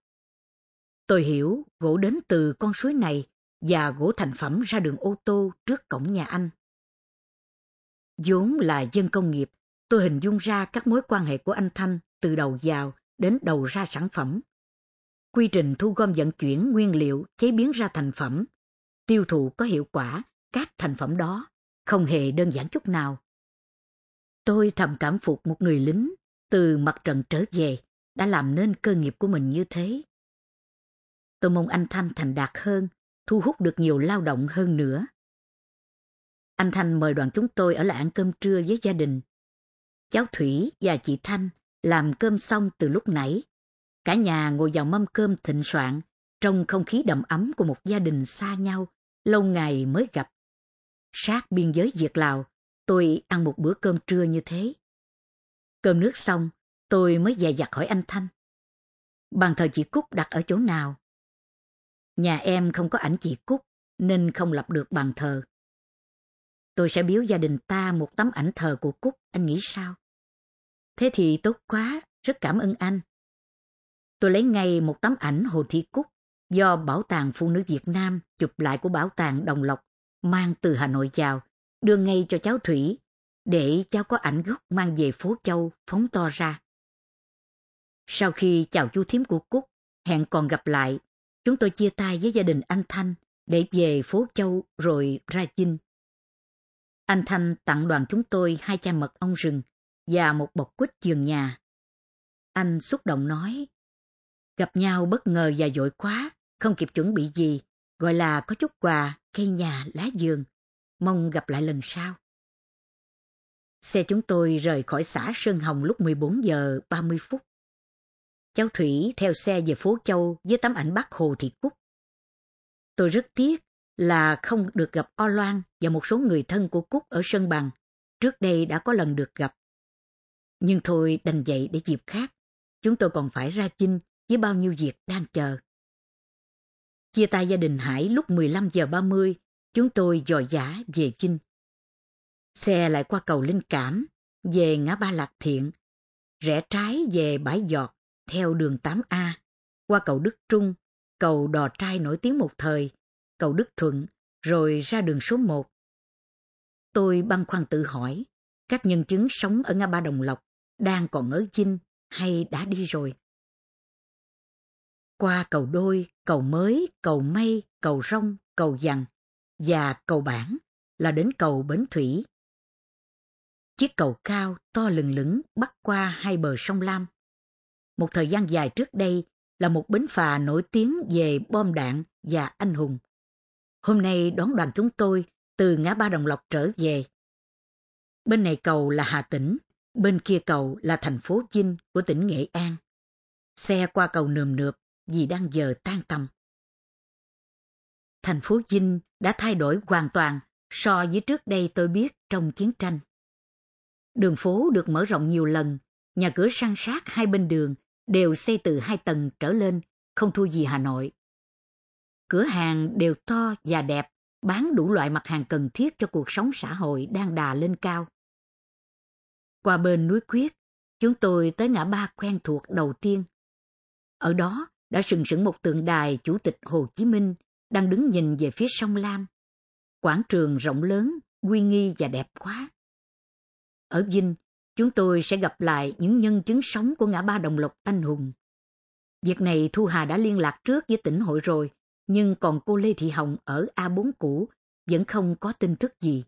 Tôi hiểu gỗ đến từ con suối này và gỗ thành phẩm ra đường ô tô trước cổng nhà anh. Vốn là dân công nghiệp, tôi hình dung ra các mối quan hệ của anh Thanh từ đầu vào đến đầu ra sản phẩm. Quy trình thu gom vận chuyển nguyên liệu chế biến ra thành phẩm, tiêu thụ có hiệu quả các thành phẩm đó không hề đơn giản chút nào. Tôi thầm cảm phục một người lính từ mặt trận trở về đã làm nên cơ nghiệp của mình như thế. Tôi mong anh Thanh thành đạt hơn, thu hút được nhiều lao động hơn nữa. Anh Thanh mời đoàn chúng tôi ở lại ăn cơm trưa với gia đình. Cháu Thủy và chị Thanh làm cơm xong từ lúc nãy. Cả nhà ngồi vào mâm cơm thịnh soạn, trong không khí đầm ấm của một gia đình xa nhau, lâu ngày mới gặp. Sát biên giới Việt Lào, tôi ăn một bữa cơm trưa như thế. Cơm nước xong, tôi mới dè dặt hỏi anh Thanh. Bàn thờ chị Cúc đặt ở chỗ nào? Nhà em không có ảnh chị Cúc, nên không lập được bàn thờ. Tôi sẽ biếu gia đình ta một tấm ảnh thờ của Cúc, anh nghĩ sao? Thế thì tốt quá, rất cảm ơn anh. Tôi lấy ngay một tấm ảnh Hồ Thị Cúc do Bảo tàng Phụ nữ Việt Nam chụp lại của Bảo tàng Đồng Lộc mang từ Hà Nội vào, đưa ngay cho cháu Thủy, để cháu có ảnh gốc mang về Phố Châu phóng to ra. Sau khi chào chú thím của Cúc, hẹn còn gặp lại, chúng tôi chia tay với gia đình anh Thanh để về Phố Châu rồi ra Chinh. Anh Thanh tặng đoàn chúng tôi hai chai mật ong rừng và một bọc quýt vườn nhà. Anh xúc động nói, gặp nhau bất ngờ và vội quá, không kịp chuẩn bị gì, gọi là có chút quà, cây nhà, lá vườn, mong gặp lại lần sau. Xe chúng tôi rời khỏi xã Sơn Hồng lúc mười bốn giờ ba mươi phút. Cháu Thủy theo xe về Phố Châu với tấm ảnh bác Hồ Thị Cúc. Tôi rất tiếc là không được gặp O Loan và một số người thân của Cúc ở Sơn Bằng, trước đây đã có lần được gặp. Nhưng thôi đành vậy, để dịp khác, chúng tôi còn phải ra Chinh với bao nhiêu việc đang chờ. Chia tay gia đình Hải lúc mười lăm giờ ba mươi, chúng tôi dòi dã về Chinh. Xe lại qua cầu Linh Cảm, về ngã ba Lạc Thiện, rẽ trái về bãi Giọt theo đường tám A, qua cầu Đức Trung, cầu Đò Trai nổi tiếng một thời, cầu Đức Thuận, rồi ra đường số một. Tôi băn khoăn tự hỏi, các nhân chứng sống ở ngã ba Đồng Lộc đang còn ở dinh hay đã đi rồi? Qua cầu Đôi, cầu Mới, cầu Mây, cầu Rông, cầu Dằng và cầu Bản là đến cầu Bến Thủy. Chiếc cầu cao to lừng lững bắc qua hai bờ sông Lam. Một thời gian dài trước đây là một bến phà nổi tiếng về bom đạn và anh hùng. Hôm nay đón đoàn chúng tôi từ ngã ba Đồng Lộc trở về. Bên này cầu là Hà Tĩnh, bên kia cầu là thành phố Vinh của tỉnh Nghệ An. Xe qua cầu nườm nượp vì đang giờ tan tầm. Thành phố Vinh đã thay đổi hoàn toàn so với trước đây tôi biết trong chiến tranh. Đường phố được mở rộng nhiều lần, nhà cửa san sát hai bên đường đều xây từ hai tầng trở lên, không thua gì Hà Nội. Cửa hàng đều to và đẹp, bán đủ loại mặt hàng cần thiết cho cuộc sống xã hội đang đà lên cao. Qua bên núi Quyết, chúng tôi tới ngã ba quen thuộc đầu tiên. Ở đó đã sừng sững một tượng đài Chủ tịch Hồ Chí Minh đang đứng nhìn về phía sông Lam. Quảng trường rộng lớn, uy nghi và đẹp quá. Ở Vinh, chúng tôi sẽ gặp lại những nhân chứng sống của ngã ba Đồng Lộc anh hùng. Việc này Thu Hà đã liên lạc trước với tỉnh hội rồi, nhưng còn cô Lê Thị Hồng ở A bốn cũ vẫn không có tin tức gì.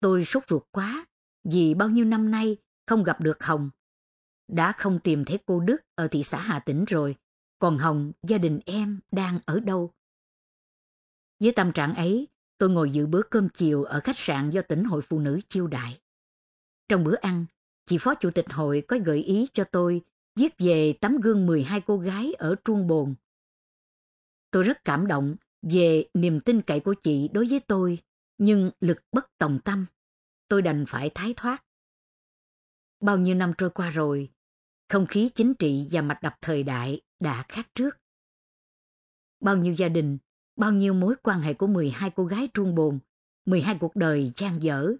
Tôi sốt ruột quá, vì bao nhiêu năm nay không gặp được Hồng. Đã không tìm thấy cô Đức ở thị xã Hà Tĩnh rồi, còn Hồng, gia đình em đang ở đâu? Với tâm trạng ấy, tôi ngồi dự bữa cơm chiều ở khách sạn do tỉnh hội phụ nữ chiêu đãi. Trong bữa ăn, chị phó chủ tịch hội có gợi ý cho tôi viết về tấm gương mười hai cô gái ở Truông Bồn. Tôi rất cảm động về niềm tin cậy của chị đối với tôi, nhưng lực bất tòng tâm, tôi đành phải thái thoát. Bao nhiêu năm trôi qua rồi, không khí chính trị và mạch đập thời đại đã khác trước. Bao nhiêu gia đình, bao nhiêu mối quan hệ của mười hai cô gái Truông Bồn, mười hai cuộc đời gian dở,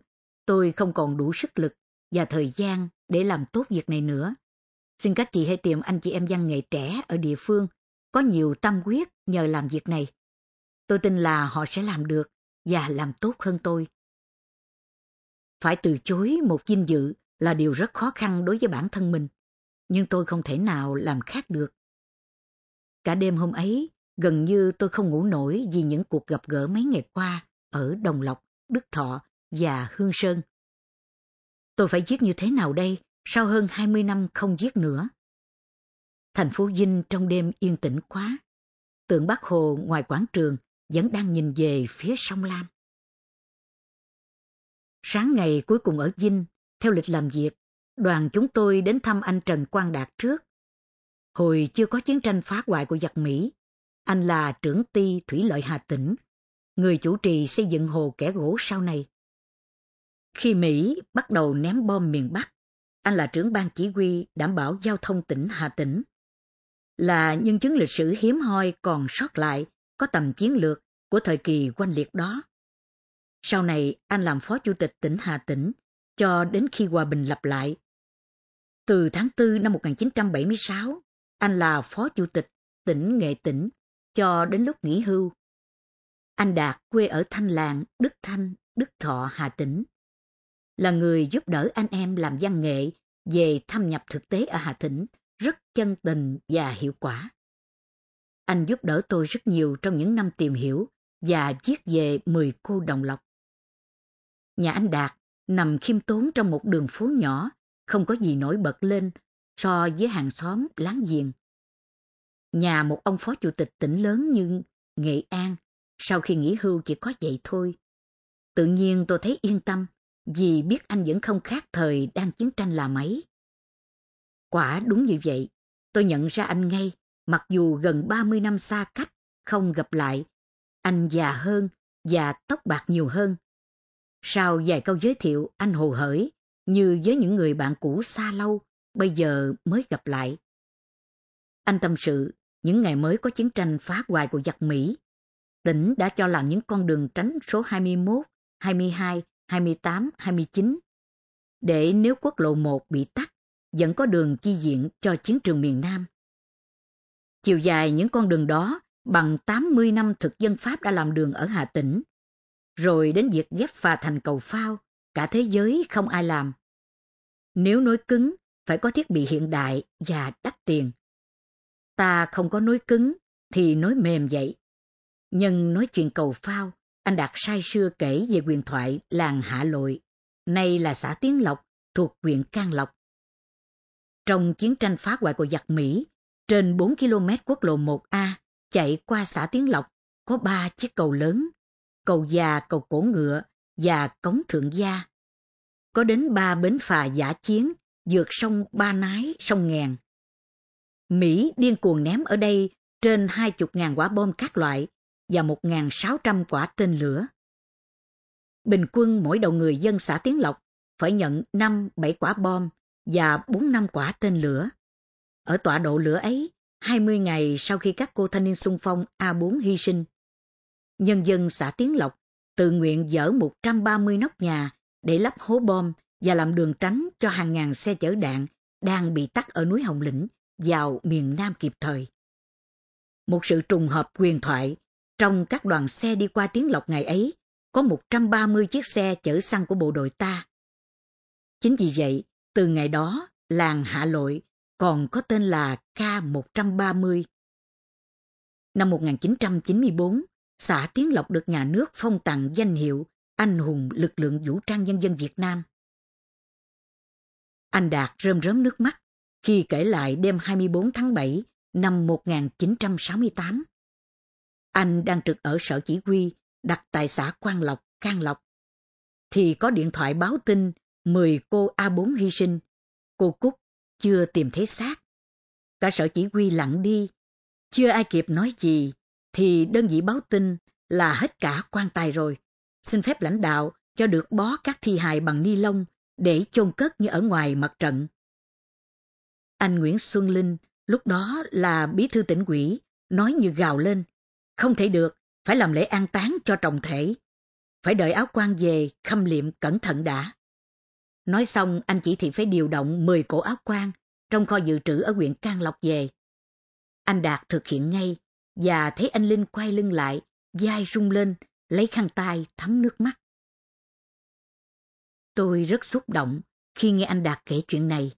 tôi không còn đủ sức lực và thời gian để làm tốt việc này nữa. Xin các chị hãy tìm anh chị em văn nghệ trẻ ở địa phương, có nhiều tâm huyết nhờ làm việc này. Tôi tin là họ sẽ làm được và làm tốt hơn tôi. Phải từ chối một vinh dự là điều rất khó khăn đối với bản thân mình, nhưng tôi không thể nào làm khác được. Cả đêm hôm ấy, gần như tôi không ngủ nổi vì những cuộc gặp gỡ mấy ngày qua ở Đồng Lộc, Đức Thọ và Hương Sơn. Tôi phải viết như thế nào đây sau hơn hai mươi năm không viết nữa? Thành phố Vinh trong đêm yên tĩnh quá. Tượng Bác Hồ ngoài quảng trường vẫn đang nhìn về phía sông Lam. Sáng ngày cuối cùng ở Vinh, theo lịch làm việc, đoàn chúng tôi đến thăm anh Trần Quang Đạt trước. Hồi chưa có chiến tranh phá hoại của giặc Mỹ, anh là trưởng ty Thủy lợi Hà Tĩnh, người chủ trì xây dựng hồ Kẻ Gỗ sau này. Khi Mỹ bắt đầu ném bom miền Bắc, anh là trưởng ban chỉ huy đảm bảo giao thông tỉnh Hà Tĩnh. Là nhân chứng lịch sử hiếm hoi còn sót lại có tầm chiến lược của thời kỳ oanh liệt đó. Sau này, anh làm phó chủ tịch tỉnh Hà Tĩnh cho đến khi hòa bình lập lại. Từ tháng tư năm một nghìn chín trăm bảy mươi sáu, anh là phó chủ tịch tỉnh Nghệ Tĩnh cho đến lúc nghỉ hưu. Anh Đạt quê ở Thanh Làng, Đức Thanh, Đức Thọ, Hà Tĩnh. Là người giúp đỡ anh em làm văn nghệ về thâm nhập thực tế ở Hà Tĩnh rất chân tình và hiệu quả. Anh giúp đỡ tôi rất nhiều trong những năm tìm hiểu và viết về mười cô Đồng Lộc. Nhà anh Đạt nằm khiêm tốn trong một đường phố nhỏ, không có gì nổi bật lên so với hàng xóm láng giềng. Nhà một ông phó chủ tịch tỉnh lớn như Nghệ An, sau khi nghỉ hưu chỉ có vậy thôi. Tự nhiên tôi thấy yên tâm, vì biết anh vẫn không khác thời đang chiến tranh là mấy. Quả đúng như vậy, tôi nhận ra anh ngay, mặc dù gần ba mươi năm xa cách, không gặp lại. Anh già hơn và tóc bạc nhiều hơn. Sau vài câu giới thiệu, anh hồ hởi, như với những người bạn cũ xa lâu, bây giờ mới gặp lại. Anh tâm sự, những ngày mới có chiến tranh phá hoại của giặc Mỹ, tỉnh đã cho làm những con đường tránh số hai mươi mốt, hai mươi hai, hai mươi tám, hai mươi chín, để nếu quốc lộ một bị tắc, vẫn có đường chi diện cho chiến trường miền Nam. Chiều dài những con đường đó bằng tám mươi năm thực dân Pháp đã làm đường ở Hà Tĩnh, rồi đến việc ghép phà thành cầu phao, cả thế giới không ai làm. Nếu nối cứng, phải có thiết bị hiện đại và đắt tiền. Ta không có nối cứng, thì nối mềm vậy. Nhưng nói chuyện cầu phao, anh Đạt say sưa kể về huyền thoại làng Hạ Lội, nay là xã Tiến Lộc, thuộc huyện Can Lộc. Trong chiến tranh phá hoại của giặc Mỹ, trên bốn ki lô mét quốc lộ một A chạy qua xã Tiến Lộc có ba chiếc cầu lớn, cầu già, cầu cổ ngựa và cống Thượng Gia. Có đến ba bến phà dã chiến vượt sông Ba Nái, sông Ngàn. Mỹ điên cuồng ném ở đây trên hai mươi nghìn quả bom các loại và một nghìn sáu trăm quả tên lửa. Bình quân mỗi đầu người dân xã Tiến Lộc phải nhận năm bảy quả bom và bốn năm quả tên lửa. Ở tọa độ lửa ấy, hai mươi ngày sau khi các cô thanh niên xung phong A bốn hy sinh, nhân dân xã Tiến Lộc tự nguyện dỡ một trăm ba mươi nóc nhà để lắp hố bom và làm đường tránh cho hàng ngàn xe chở đạn đang bị tắc ở núi Hồng Lĩnh vào miền Nam kịp thời. Một sự trùng hợp huyền thoại, trong các đoàn xe đi qua Tiến Lộc ngày ấy, có một trăm ba mươi chiếc xe chở xăng của bộ đội ta. Chính vì vậy, từ ngày đó, làng Hạ Lội còn có tên là K một trăm ba mươi. Năm một nghìn chín trăm chín mươi tư, xã Tiến Lộc được nhà nước phong tặng danh hiệu Anh hùng lực lượng vũ trang nhân dân Việt Nam. Anh Đạt rơm rớm nước mắt khi kể lại đêm hai mươi tư tháng bảy năm một nghìn chín trăm sáu mươi tám. Anh đang trực ở sở chỉ huy đặt tại xã Quang Lộc, Can Lộc, thì có điện thoại báo tin mười cô A bốn hy sinh, cô Cúc chưa tìm thấy xác. Cả sở chỉ huy lặng đi, chưa ai kịp nói gì thì đơn vị báo tin là hết cả quan tài rồi, xin phép lãnh đạo cho được bó các thi hài bằng ni lông để chôn cất như ở ngoài mặt trận. Anh Nguyễn Xuân Linh, lúc đó là bí thư tỉnh ủy, nói như gào lên: không thể được, phải làm lễ an táng cho trọng thể, phải đợi áo quan về khâm liệm cẩn thận đã. Nói xong, anh chỉ thị phải điều động mười cổ áo quan trong kho dự trữ ở huyện Can Lộc về. Anh Đạt thực hiện ngay, và thấy anh Linh quay lưng lại, vai rung lên, lấy khăn tay thấm nước mắt. Tôi rất xúc động khi nghe anh Đạt kể chuyện này.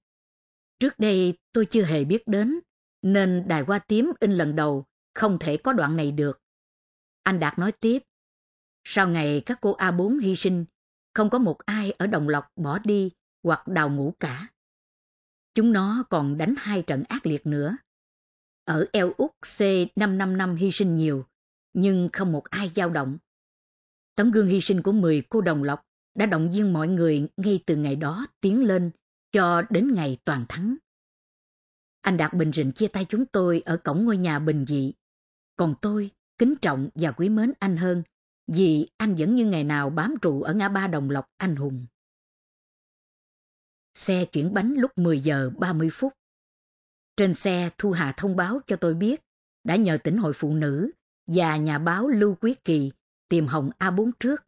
Trước đây tôi chưa hề biết đến, nên Đài Hoa Tím in lần đầu, không thể có đoạn này được. Anh Đạt nói tiếp: sau ngày các cô A bốn hy sinh, không có một ai ở Đồng Lộc bỏ đi hoặc đào ngũ cả. Chúng nó còn đánh hai trận ác liệt nữa. Ở Eo Úc C năm trăm năm mươi lăm hy sinh nhiều, nhưng không một ai dao động. Tấm gương hy sinh của mười cô Đồng Lộc đã động viên mọi người ngay từ ngày đó tiến lên cho đến ngày toàn thắng. Anh Đạt bình rịnh chia tay chúng tôi ở cổng ngôi nhà bình dị. Còn tôi kính trọng và quý mến anh hơn, vì anh vẫn như ngày nào bám trụ ở ngã ba Đồng Lộc anh hùng. Xe chuyển bánh lúc mười giờ ba mươi phút. Trên xe, Thu Hà thông báo cho tôi biết đã nhờ tỉnh hội phụ nữ và nhà báo Lưu Quý Kỳ tìm Hồng A bốn trước,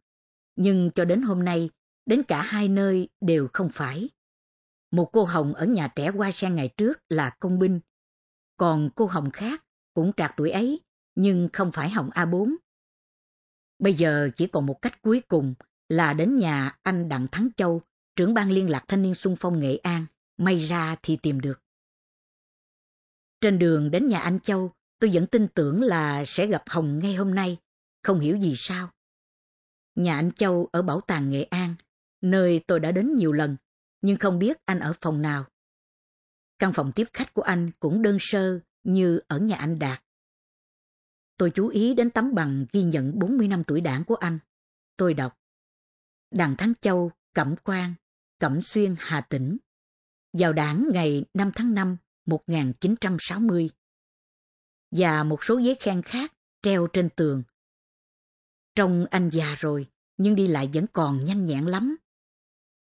nhưng cho đến hôm nay, đến cả hai nơi đều không phải. Một cô Hồng ở nhà trẻ Hoa Sen ngày trước là công binh, còn cô Hồng khác cũng trạc tuổi ấy, nhưng không phải Hồng A bốn. Bây giờ chỉ còn một cách cuối cùng là đến nhà anh Đặng Thắng Châu, trưởng ban liên lạc thanh niên xung phong Nghệ An, may ra thì tìm được. Trên đường đến nhà anh Châu, tôi vẫn tin tưởng là sẽ gặp Hồng ngay hôm nay, không hiểu vì sao. Nhà anh Châu ở bảo tàng Nghệ An, nơi tôi đã đến nhiều lần, nhưng không biết anh ở phòng nào. Căn phòng tiếp khách của anh cũng đơn sơ như ở nhà anh Đạt. Tôi chú ý đến tấm bằng ghi nhận bốn mươi năm tuổi Đảng của anh. Tôi đọc: Đặng Thắng Châu, Cẩm Quan, Cẩm Xuyên, Hà Tĩnh. Vào Đảng ngày năm tháng năm năm một nghìn chín trăm sáu mươi. Và một số giấy khen khác treo trên tường. Trông anh già rồi, nhưng đi lại vẫn còn nhanh nhẹn lắm.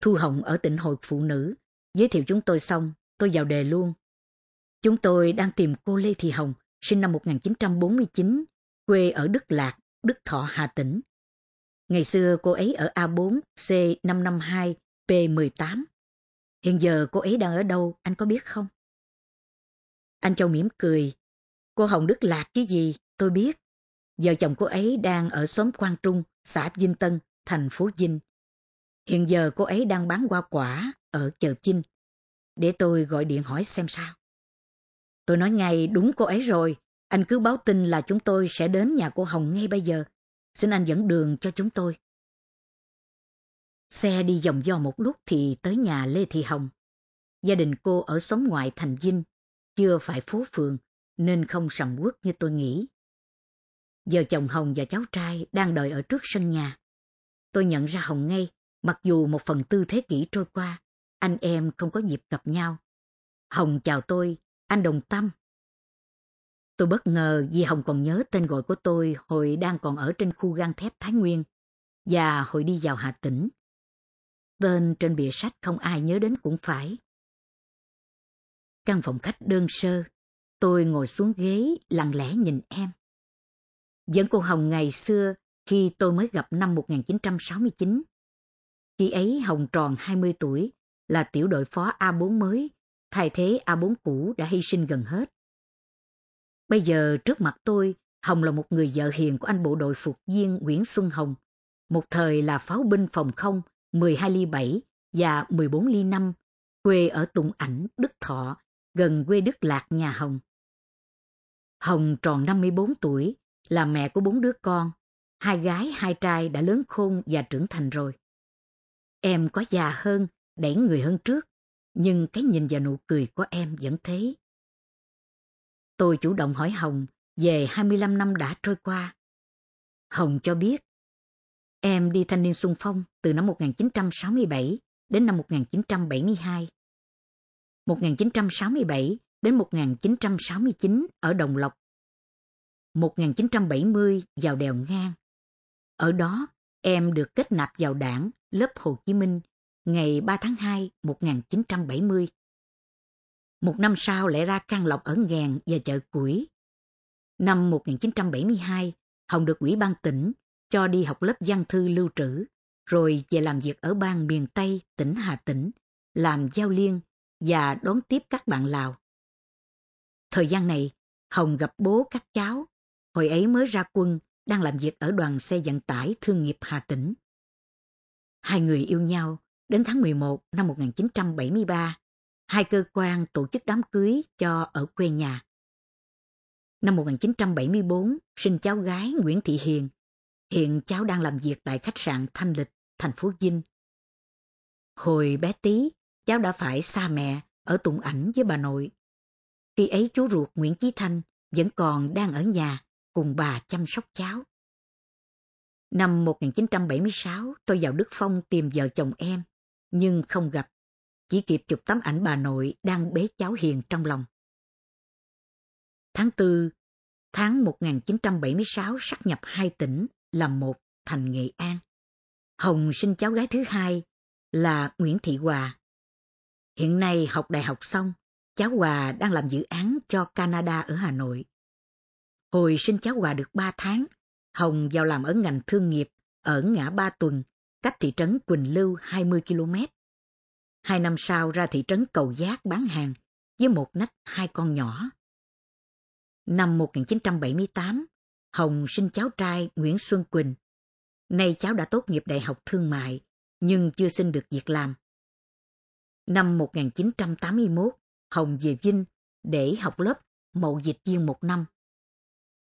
Thu Hồng ở tỉnh hội phụ nữ giới thiệu chúng tôi xong, tôi vào đề luôn. Chúng tôi đang tìm cô Lê Thị Hồng, sinh năm một nghìn chín trăm bốn mươi chín, quê ở Đức Lạc, Đức Thọ, Hà Tĩnh. Ngày xưa cô ấy ở A bốn C năm trăm năm mươi hai P mười tám, Hiện giờ cô ấy đang ở đâu, anh có biết không? Anh Châu mỉm cười. Cô Hồng Đức Lạc chứ gì, tôi biết. Vợ chồng cô ấy đang ở xóm Quang Trung, xã Vinh Tân, thành phố Vinh. Hiện giờ cô ấy đang bán hoa quả ở chợ Vinh. Để tôi gọi điện hỏi xem sao. Tôi nói ngay, đúng cô ấy rồi. Anh cứ báo tin là chúng tôi sẽ đến nhà cô Hồng ngay bây giờ. Xin anh dẫn đường cho chúng tôi. Xe đi vòng vo một lúc thì tới nhà Lê Thị Hồng. Gia đình cô ở xóm ngoại thành Vinh, chưa phải phố phường, nên không sầm uất như tôi nghĩ. Vợ chồng Hồng và cháu trai đang đợi ở trước sân nhà. Tôi nhận ra Hồng ngay, mặc dù một phần tư thế kỷ trôi qua, anh em không có dịp gặp nhau. Hồng chào tôi, anh Đồng Tâm. Tôi bất ngờ vì Hồng còn nhớ tên gọi của tôi hồi đang còn ở trên khu gang thép Thái Nguyên và hồi đi vào Hà Tĩnh. Tên trên bìa sách không ai nhớ đến cũng phải. Căn phòng khách đơn sơ, tôi ngồi xuống ghế lặng lẽ nhìn em. Vẫn cô Hồng ngày xưa khi tôi mới gặp năm một nghìn chín trăm sáu mươi chín. Khi ấy Hồng tròn hai mươi tuổi, là tiểu đội phó A bốn mới, thay thế A bốn cũ đã hy sinh gần hết. Bây giờ trước mặt tôi, Hồng là một người vợ hiền của anh bộ đội phục viên Nguyễn Xuân Hồng, một thời là pháo binh phòng không mười hai ly bảy và mười bốn ly năm, quê ở Tùng Ảnh, Đức Thọ, gần quê Đức Lạc nhà Hồng. Hồng tròn năm mươi bốn tuổi, là mẹ của bốn đứa con, hai gái hai trai đã lớn khôn và trưởng thành rồi. Em có già hơn, đẩy người hơn trước, nhưng cái nhìn và nụ cười của em vẫn thế. Tôi chủ động hỏi Hồng về hai mươi lăm năm đã trôi qua. Hồng cho biết, em đi thanh niên xung phong từ năm một nghìn chín trăm sáu mươi bảy đến năm một nghìn chín trăm bảy mươi hai. một nghìn chín trăm sáu mươi bảy đến một nghìn chín trăm sáu mươi chín ở Đồng Lộc. một nghìn chín trăm bảy mươi vào Đèo Ngang. Ở đó, em được kết nạp vào đảng lớp Hồ Chí Minh ngày ba tháng hai năm một nghìn chín trăm bảy mươi. Một năm sau lại ra Can Lộc ở Nghèn và chợ Củi. Năm một nghìn chín trăm bảy mươi hai, Hồng được Ủy ban tỉnh cho đi học lớp văn thư lưu trữ, rồi về làm việc ở bang miền Tây, tỉnh Hà Tĩnh, làm giao liên và đón tiếp các bạn Lào. Thời gian này, Hồng gặp bố các cháu, hồi ấy mới ra quân, đang làm việc ở đoàn xe vận tải thương nghiệp Hà Tĩnh. Hai người yêu nhau đến tháng mười một năm một nghìn chín trăm bảy mươi ba. Hai cơ quan tổ chức đám cưới cho ở quê nhà. Năm một nghìn chín trăm bảy mươi bốn, sinh cháu gái Nguyễn Thị Hiền. Hiện cháu đang làm việc tại khách sạn Thanh Lịch, thành phố Vinh. Hồi bé tí, cháu đã phải xa mẹ ở Tùng Ảnh với bà nội. Khi ấy chú ruột Nguyễn Chí Thanh vẫn còn đang ở nhà cùng bà chăm sóc cháu. Năm một nghìn chín trăm bảy mươi sáu, tôi vào Đức Phong tìm vợ chồng em, nhưng không gặp. Chỉ kịp chụp tấm ảnh bà nội đang bế cháu Hiền trong lòng. Tháng tư, tháng một nghìn chín trăm bảy mươi sáu sáp nhập hai tỉnh là một thành Nghệ An. Hồng sinh cháu gái thứ hai là Nguyễn Thị Hòa. Hiện nay học đại học xong, cháu Hòa đang làm dự án cho Canada ở Hà Nội. Hồi sinh cháu Hòa được ba tháng, Hồng vào làm ở ngành thương nghiệp ở ngã Ba Tuần, cách thị trấn Quỳnh Lưu hai mươi ki lô mét. Hai năm sau ra thị trấn Cầu Giác bán hàng với một nách hai con nhỏ. Năm một nghìn chín trăm bảy mươi tám, Hồng sinh cháu trai Nguyễn Xuân Quỳnh. Nay cháu đã tốt nghiệp đại học thương mại, nhưng chưa xin được việc làm. Năm một nghìn chín trăm tám mươi mốt, Hồng về Vinh để học lớp mậu dịch viên một năm.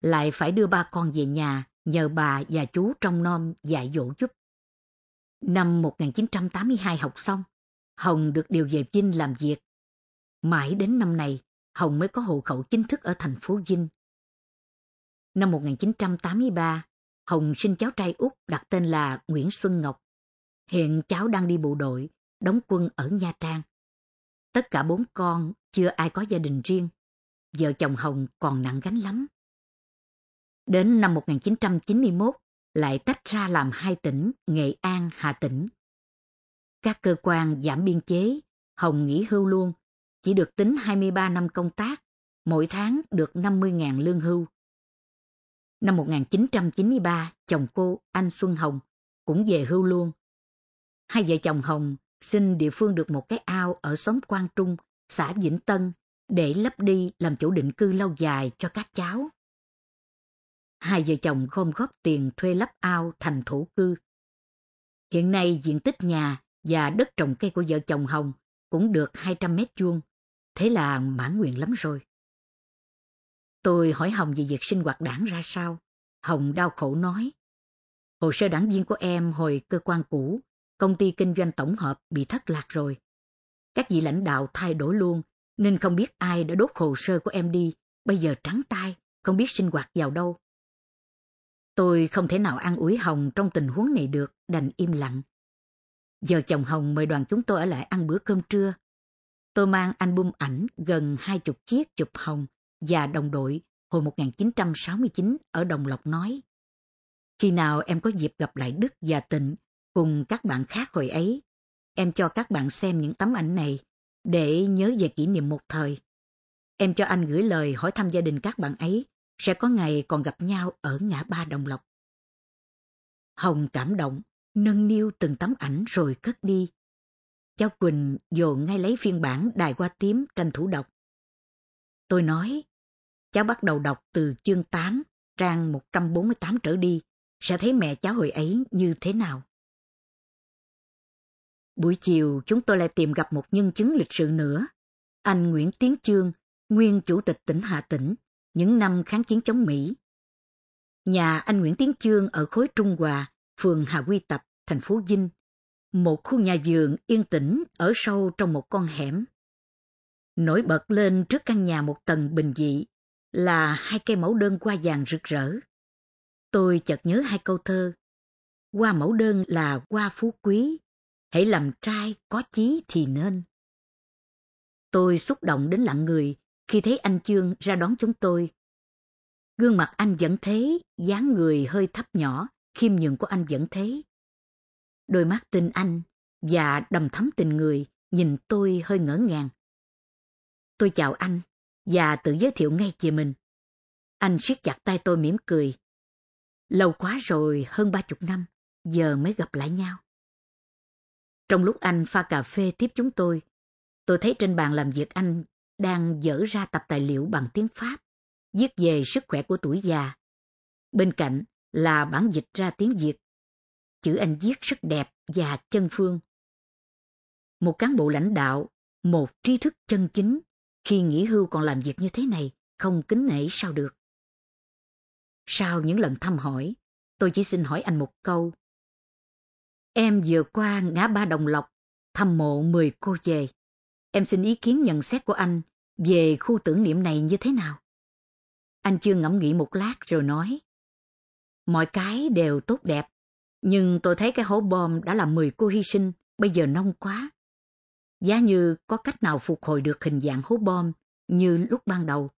Lại phải đưa ba con về nhà nhờ bà và chú trông nom dạy dỗ giúp. Năm một nghìn chín trăm tám mươi hai học xong, Hồng được điều về Vinh làm việc. Mãi đến năm này, Hồng mới có hộ khẩu chính thức ở thành phố Vinh. Năm một nghìn chín trăm tám mươi ba, Hồng sinh cháu trai út đặt tên là Nguyễn Xuân Ngọc. Hiện cháu đang đi bộ đội, đóng quân ở Nha Trang. Tất cả bốn con chưa ai có gia đình riêng. Vợ chồng Hồng còn nặng gánh lắm. Đến năm một nghìn chín trăm chín mươi mốt, lại tách ra làm hai tỉnh Nghệ An, Hà Tĩnh. Các cơ quan giảm biên chế, Hồng nghỉ hưu luôn, chỉ được tính hai mươi ba năm công tác, mỗi tháng được năm mươi nghìn lương hưu. Năm một nghìn chín trăm chín mươi ba, chồng cô, anh Xuân Hồng, cũng về hưu luôn. Hai vợ chồng Hồng xin địa phương được một cái ao ở xóm Quang Trung, xã Vĩnh Tân, để lấp đi làm chỗ định cư lâu dài cho các cháu. Hai vợ chồng gom góp tiền thuê lấp ao thành thổ cư. Hiện nay diện tích nhà và đất trồng cây của vợ chồng Hồng cũng được hai trăm mét vuông, thế là mãn nguyện lắm rồi. Tôi hỏi Hồng về việc sinh hoạt đảng ra sao. Hồng đau khổ nói, hồ sơ đảng viên của em hồi cơ quan cũ, công ty kinh doanh tổng hợp bị thất lạc rồi. Các vị lãnh đạo thay đổi luôn, nên không biết ai đã đốt hồ sơ của em đi, bây giờ trắng tay, không biết sinh hoạt vào đâu. Tôi không thể nào an ủi Hồng trong tình huống này được, đành im lặng. Vợ chồng Hồng mời đoàn chúng tôi ở lại ăn bữa cơm trưa. Tôi mang album ảnh gần hai chục chiếc chụp Hồng và đồng đội hồi một nghìn chín trăm sáu mươi chín ở Đồng Lộc nói. Khi nào em có dịp gặp lại Đức và Tịnh cùng các bạn khác hồi ấy, em cho các bạn xem những tấm ảnh này để nhớ về kỷ niệm một thời. Em cho anh gửi lời hỏi thăm gia đình các bạn ấy, sẽ có ngày còn gặp nhau ở ngã ba Đồng Lộc. Hồng cảm động, nâng niu từng tấm ảnh rồi cất đi. Cháu Quỳnh dồn ngay lấy phiên bản Đài Hoa Tím tranh thủ đọc. Tôi nói, cháu bắt đầu đọc từ chương tám, trang một trăm bốn mươi tám trở đi, sẽ thấy mẹ cháu hồi ấy như thế nào. Buổi chiều chúng tôi lại tìm gặp một nhân chứng lịch sử nữa, anh Nguyễn Tiến Chương, nguyên chủ tịch tỉnh Hà Tĩnh, những năm kháng chiến chống Mỹ. Nhà anh Nguyễn Tiến Chương ở khối Trung Hòa, phường Hà Quy Tập, thành phố Vinh, một khu nhà vườn yên tĩnh ở sâu trong một con hẻm. Nổi bật lên trước căn nhà một tầng bình dị là hai cây mẫu đơn hoa vàng rực rỡ. Tôi chợt nhớ hai câu thơ, hoa mẫu đơn là hoa phú quý, hãy làm trai có chí thì nên. Tôi xúc động đến lặng người khi thấy anh Chương ra đón chúng tôi. Gương mặt anh vẫn thế, dáng người hơi thấp nhỏ, khiêm nhường của anh vẫn thế. Đôi mắt tinh anh và đầm thắm tình người nhìn tôi hơi ngỡ ngàng. Tôi chào anh và tự giới thiệu ngay về mình. Anh siết chặt tay tôi mỉm cười. Lâu quá rồi, hơn ba chục năm, giờ mới gặp lại nhau. Trong lúc anh pha cà phê tiếp chúng tôi, tôi thấy trên bàn làm việc anh đang dở ra tập tài liệu bằng tiếng Pháp, viết về sức khỏe của tuổi già. Bên cạnh là bản dịch ra tiếng Việt. Chữ anh viết rất đẹp và chân phương. Một cán bộ lãnh đạo, một trí thức chân chính, khi nghỉ hưu còn làm việc như thế này, không kính nể sao được. Sau những lần thăm hỏi, tôi chỉ xin hỏi anh một câu. Em vừa qua ngã ba Đồng Lộc, thăm mộ mười cô về. Em xin ý kiến nhận xét của anh về khu tưởng niệm này như thế nào? Anh chưa ngẫm nghĩ một lát rồi nói. Mọi cái đều tốt đẹp, nhưng tôi thấy cái hố bom đã làm mười cô hy sinh, bây giờ nông quá. Giá như có cách nào phục hồi được hình dạng hố bom như lúc ban đầu.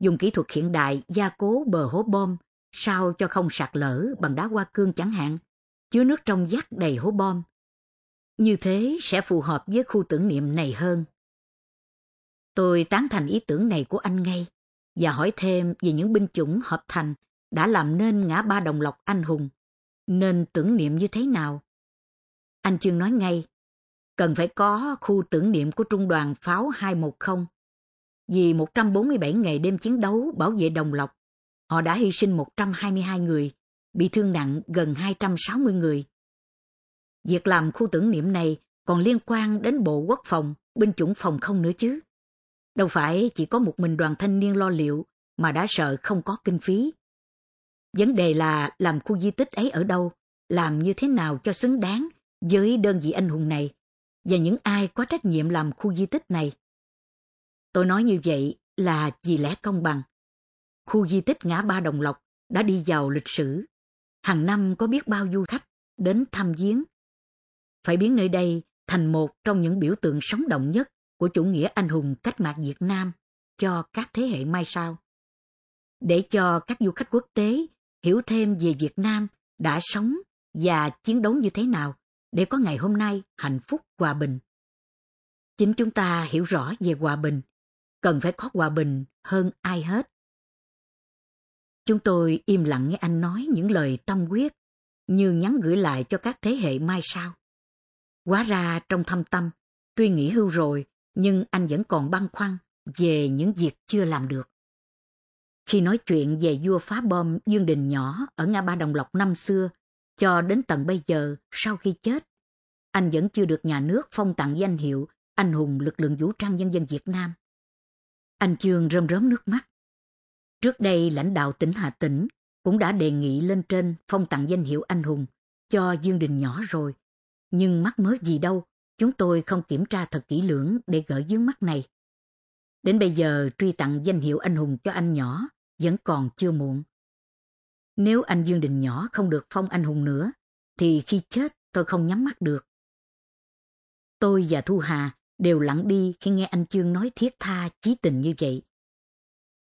Dùng kỹ thuật hiện đại gia cố bờ hố bom, sao cho không sạt lở bằng đá hoa cương chẳng hạn, chứa nước trong vắt đầy hố bom. Như thế sẽ phù hợp với khu tưởng niệm này hơn. Tôi tán thành ý tưởng này của anh ngay, và hỏi thêm về những binh chủng hợp thành đã làm nên ngã ba Đồng Lộc anh hùng, nên tưởng niệm như thế nào. Anh Chương nói ngay, cần phải có khu tưởng niệm của Trung đoàn Pháo hai một không. Vì một trăm bốn mươi bảy ngày đêm chiến đấu bảo vệ Đồng Lộc, họ đã hy sinh một trăm hai mươi hai người, bị thương nặng gần hai trăm sáu mươi người. Việc làm khu tưởng niệm này còn liên quan đến Bộ Quốc phòng, binh chủng phòng không nữa chứ. Đâu phải chỉ có một mình đoàn thanh niên lo liệu mà đã sợ không có kinh phí. Vấn đề là làm khu di tích ấy ở đâu, làm như thế nào cho xứng đáng với đơn vị anh hùng này và những ai có trách nhiệm làm khu di tích này. Tôi nói như vậy là vì lẽ công bằng. Khu di tích ngã ba Đồng Lộc đã đi vào lịch sử. Hàng năm có biết bao du khách đến thăm viếng. Phải biến nơi đây thành một trong những biểu tượng sống động nhất của chủ nghĩa anh hùng cách mạng Việt Nam cho các thế hệ mai sau. Để cho các du khách quốc tế hiểu thêm về Việt Nam đã sống và chiến đấu như thế nào để có ngày hôm nay hạnh phúc hòa bình. Chính chúng ta hiểu rõ về hòa bình, cần phải có hòa bình hơn ai hết. Chúng tôi im lặng nghe anh nói những lời tâm huyết, như nhắn gửi lại cho các thế hệ mai sau. Hóa ra trong thâm tâm, tuy nghỉ hưu rồi, nhưng anh vẫn còn băn khoăn về những việc chưa làm được. Khi nói chuyện về vua phá bom Dương Đình Nhỏ ở ngã ba Đồng Lộc năm xưa, cho đến tận bây giờ sau khi chết, anh vẫn chưa được nhà nước phong tặng danh hiệu Anh hùng lực lượng vũ trang nhân dân Việt Nam. Anh Chương rơm rớm nước mắt. Trước đây lãnh đạo tỉnh Hà Tĩnh cũng đã đề nghị lên trên phong tặng danh hiệu anh hùng cho Dương Đình Nhỏ rồi, nhưng mắc mớ gì đâu, chúng tôi không kiểm tra thật kỹ lưỡng để gỡ vướng mắc này. Đến bây giờ truy tặng danh hiệu anh hùng cho anh Nhỏ vẫn còn chưa muộn. Nếu anh Dương Đình Nhỏ không được phong anh hùng nữa, thì khi chết tôi không nhắm mắt được. Tôi và Thu Hà đều lặng đi khi nghe anh Chương nói thiết tha, chí tình như vậy.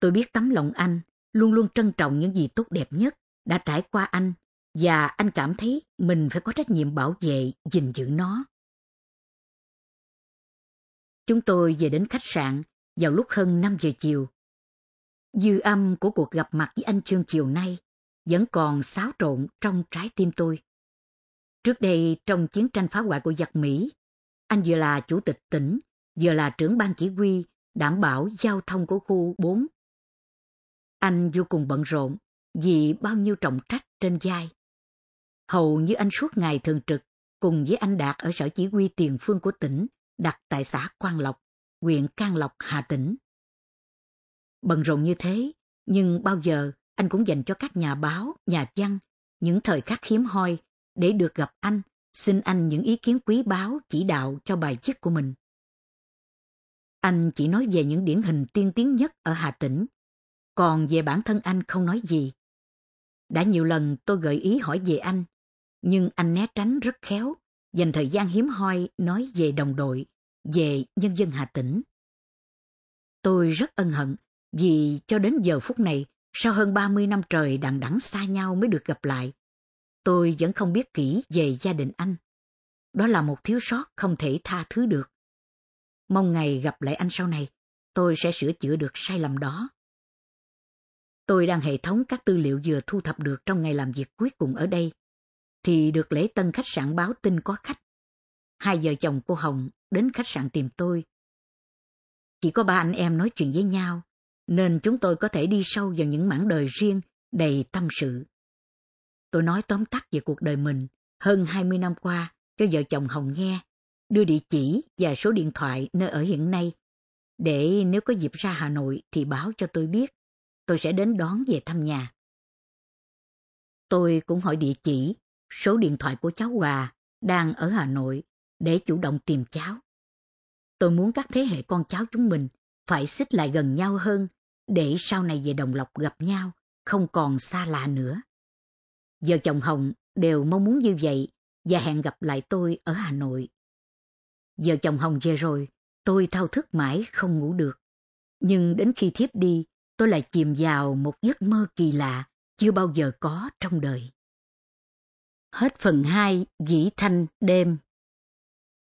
Tôi biết tấm lòng anh luôn luôn trân trọng những gì tốt đẹp nhất đã trải qua anh, và anh cảm thấy mình phải có trách nhiệm bảo vệ, gìn giữ nó. Chúng tôi về đến khách sạn vào lúc hơn năm giờ chiều. Dư âm của cuộc gặp mặt với anh Chương chiều nay vẫn còn xáo trộn trong trái tim tôi. Trước đây, trong chiến tranh phá hoại của giặc Mỹ, anh vừa là chủ tịch tỉnh, vừa là trưởng ban chỉ huy đảm bảo giao thông của khu bốn. Anh vô cùng bận rộn vì bao nhiêu trọng trách trên vai. Hầu như anh suốt ngày thường trực cùng với anh Đạt ở sở chỉ huy tiền phương của tỉnh, đặt tại xã Quang Lộc, huyện Can Lộc, Hà Tĩnh. Bận rộn như thế, nhưng bao giờ anh cũng dành cho các nhà báo, nhà văn những thời khắc hiếm hoi để được gặp anh, xin anh những ý kiến quý báu chỉ đạo cho bài viết của mình. Anh chỉ nói về những điển hình tiên tiến nhất ở Hà Tĩnh, còn về bản thân anh không nói gì. Đã nhiều lần tôi gợi ý hỏi về anh, nhưng anh né tránh rất khéo, dành thời gian hiếm hoi nói về đồng đội, về nhân dân Hà Tĩnh. Tôi rất ân hận vì cho đến giờ phút này, sau hơn ba mươi năm trời đằng đẵng xa nhau mới được gặp lại, tôi vẫn không biết kỹ về gia đình anh. Đó là một thiếu sót không thể tha thứ được. Mong ngày gặp lại anh sau này, tôi sẽ sửa chữa được sai lầm đó. Tôi đang hệ thống các tư liệu vừa thu thập được trong ngày làm việc cuối cùng ở đây, thì được lễ tân khách sạn báo tin có khách. Hai vợ chồng cô Hồng đến khách sạn tìm tôi. Chỉ có ba anh em nói chuyện với nhau, nên chúng tôi có thể đi sâu vào những mảng đời riêng đầy tâm sự. Tôi nói tóm tắt về cuộc đời mình hơn hai mươi năm qua cho vợ chồng Hồng nghe, đưa địa chỉ và số điện thoại nơi ở hiện nay, để nếu có dịp ra Hà Nội thì báo cho tôi biết, tôi sẽ đến đón về thăm nhà. Tôi cũng hỏi địa chỉ, số điện thoại của cháu Hòa đang ở Hà Nội để chủ động tìm cháu. Tôi muốn các thế hệ con cháu chúng mình phải xích lại gần nhau hơn để sau này về Đồng Lộc gặp nhau, không còn xa lạ nữa. Vợ chồng Hồng đều mong muốn như vậy và hẹn gặp lại tôi ở Hà Nội. Vợ chồng Hồng về rồi, tôi thao thức mãi không ngủ được. Nhưng đến khi thiếp đi, tôi lại chìm vào một giấc mơ kỳ lạ chưa bao giờ có trong đời. Hết phần hai. Vĩ Thanh đêm.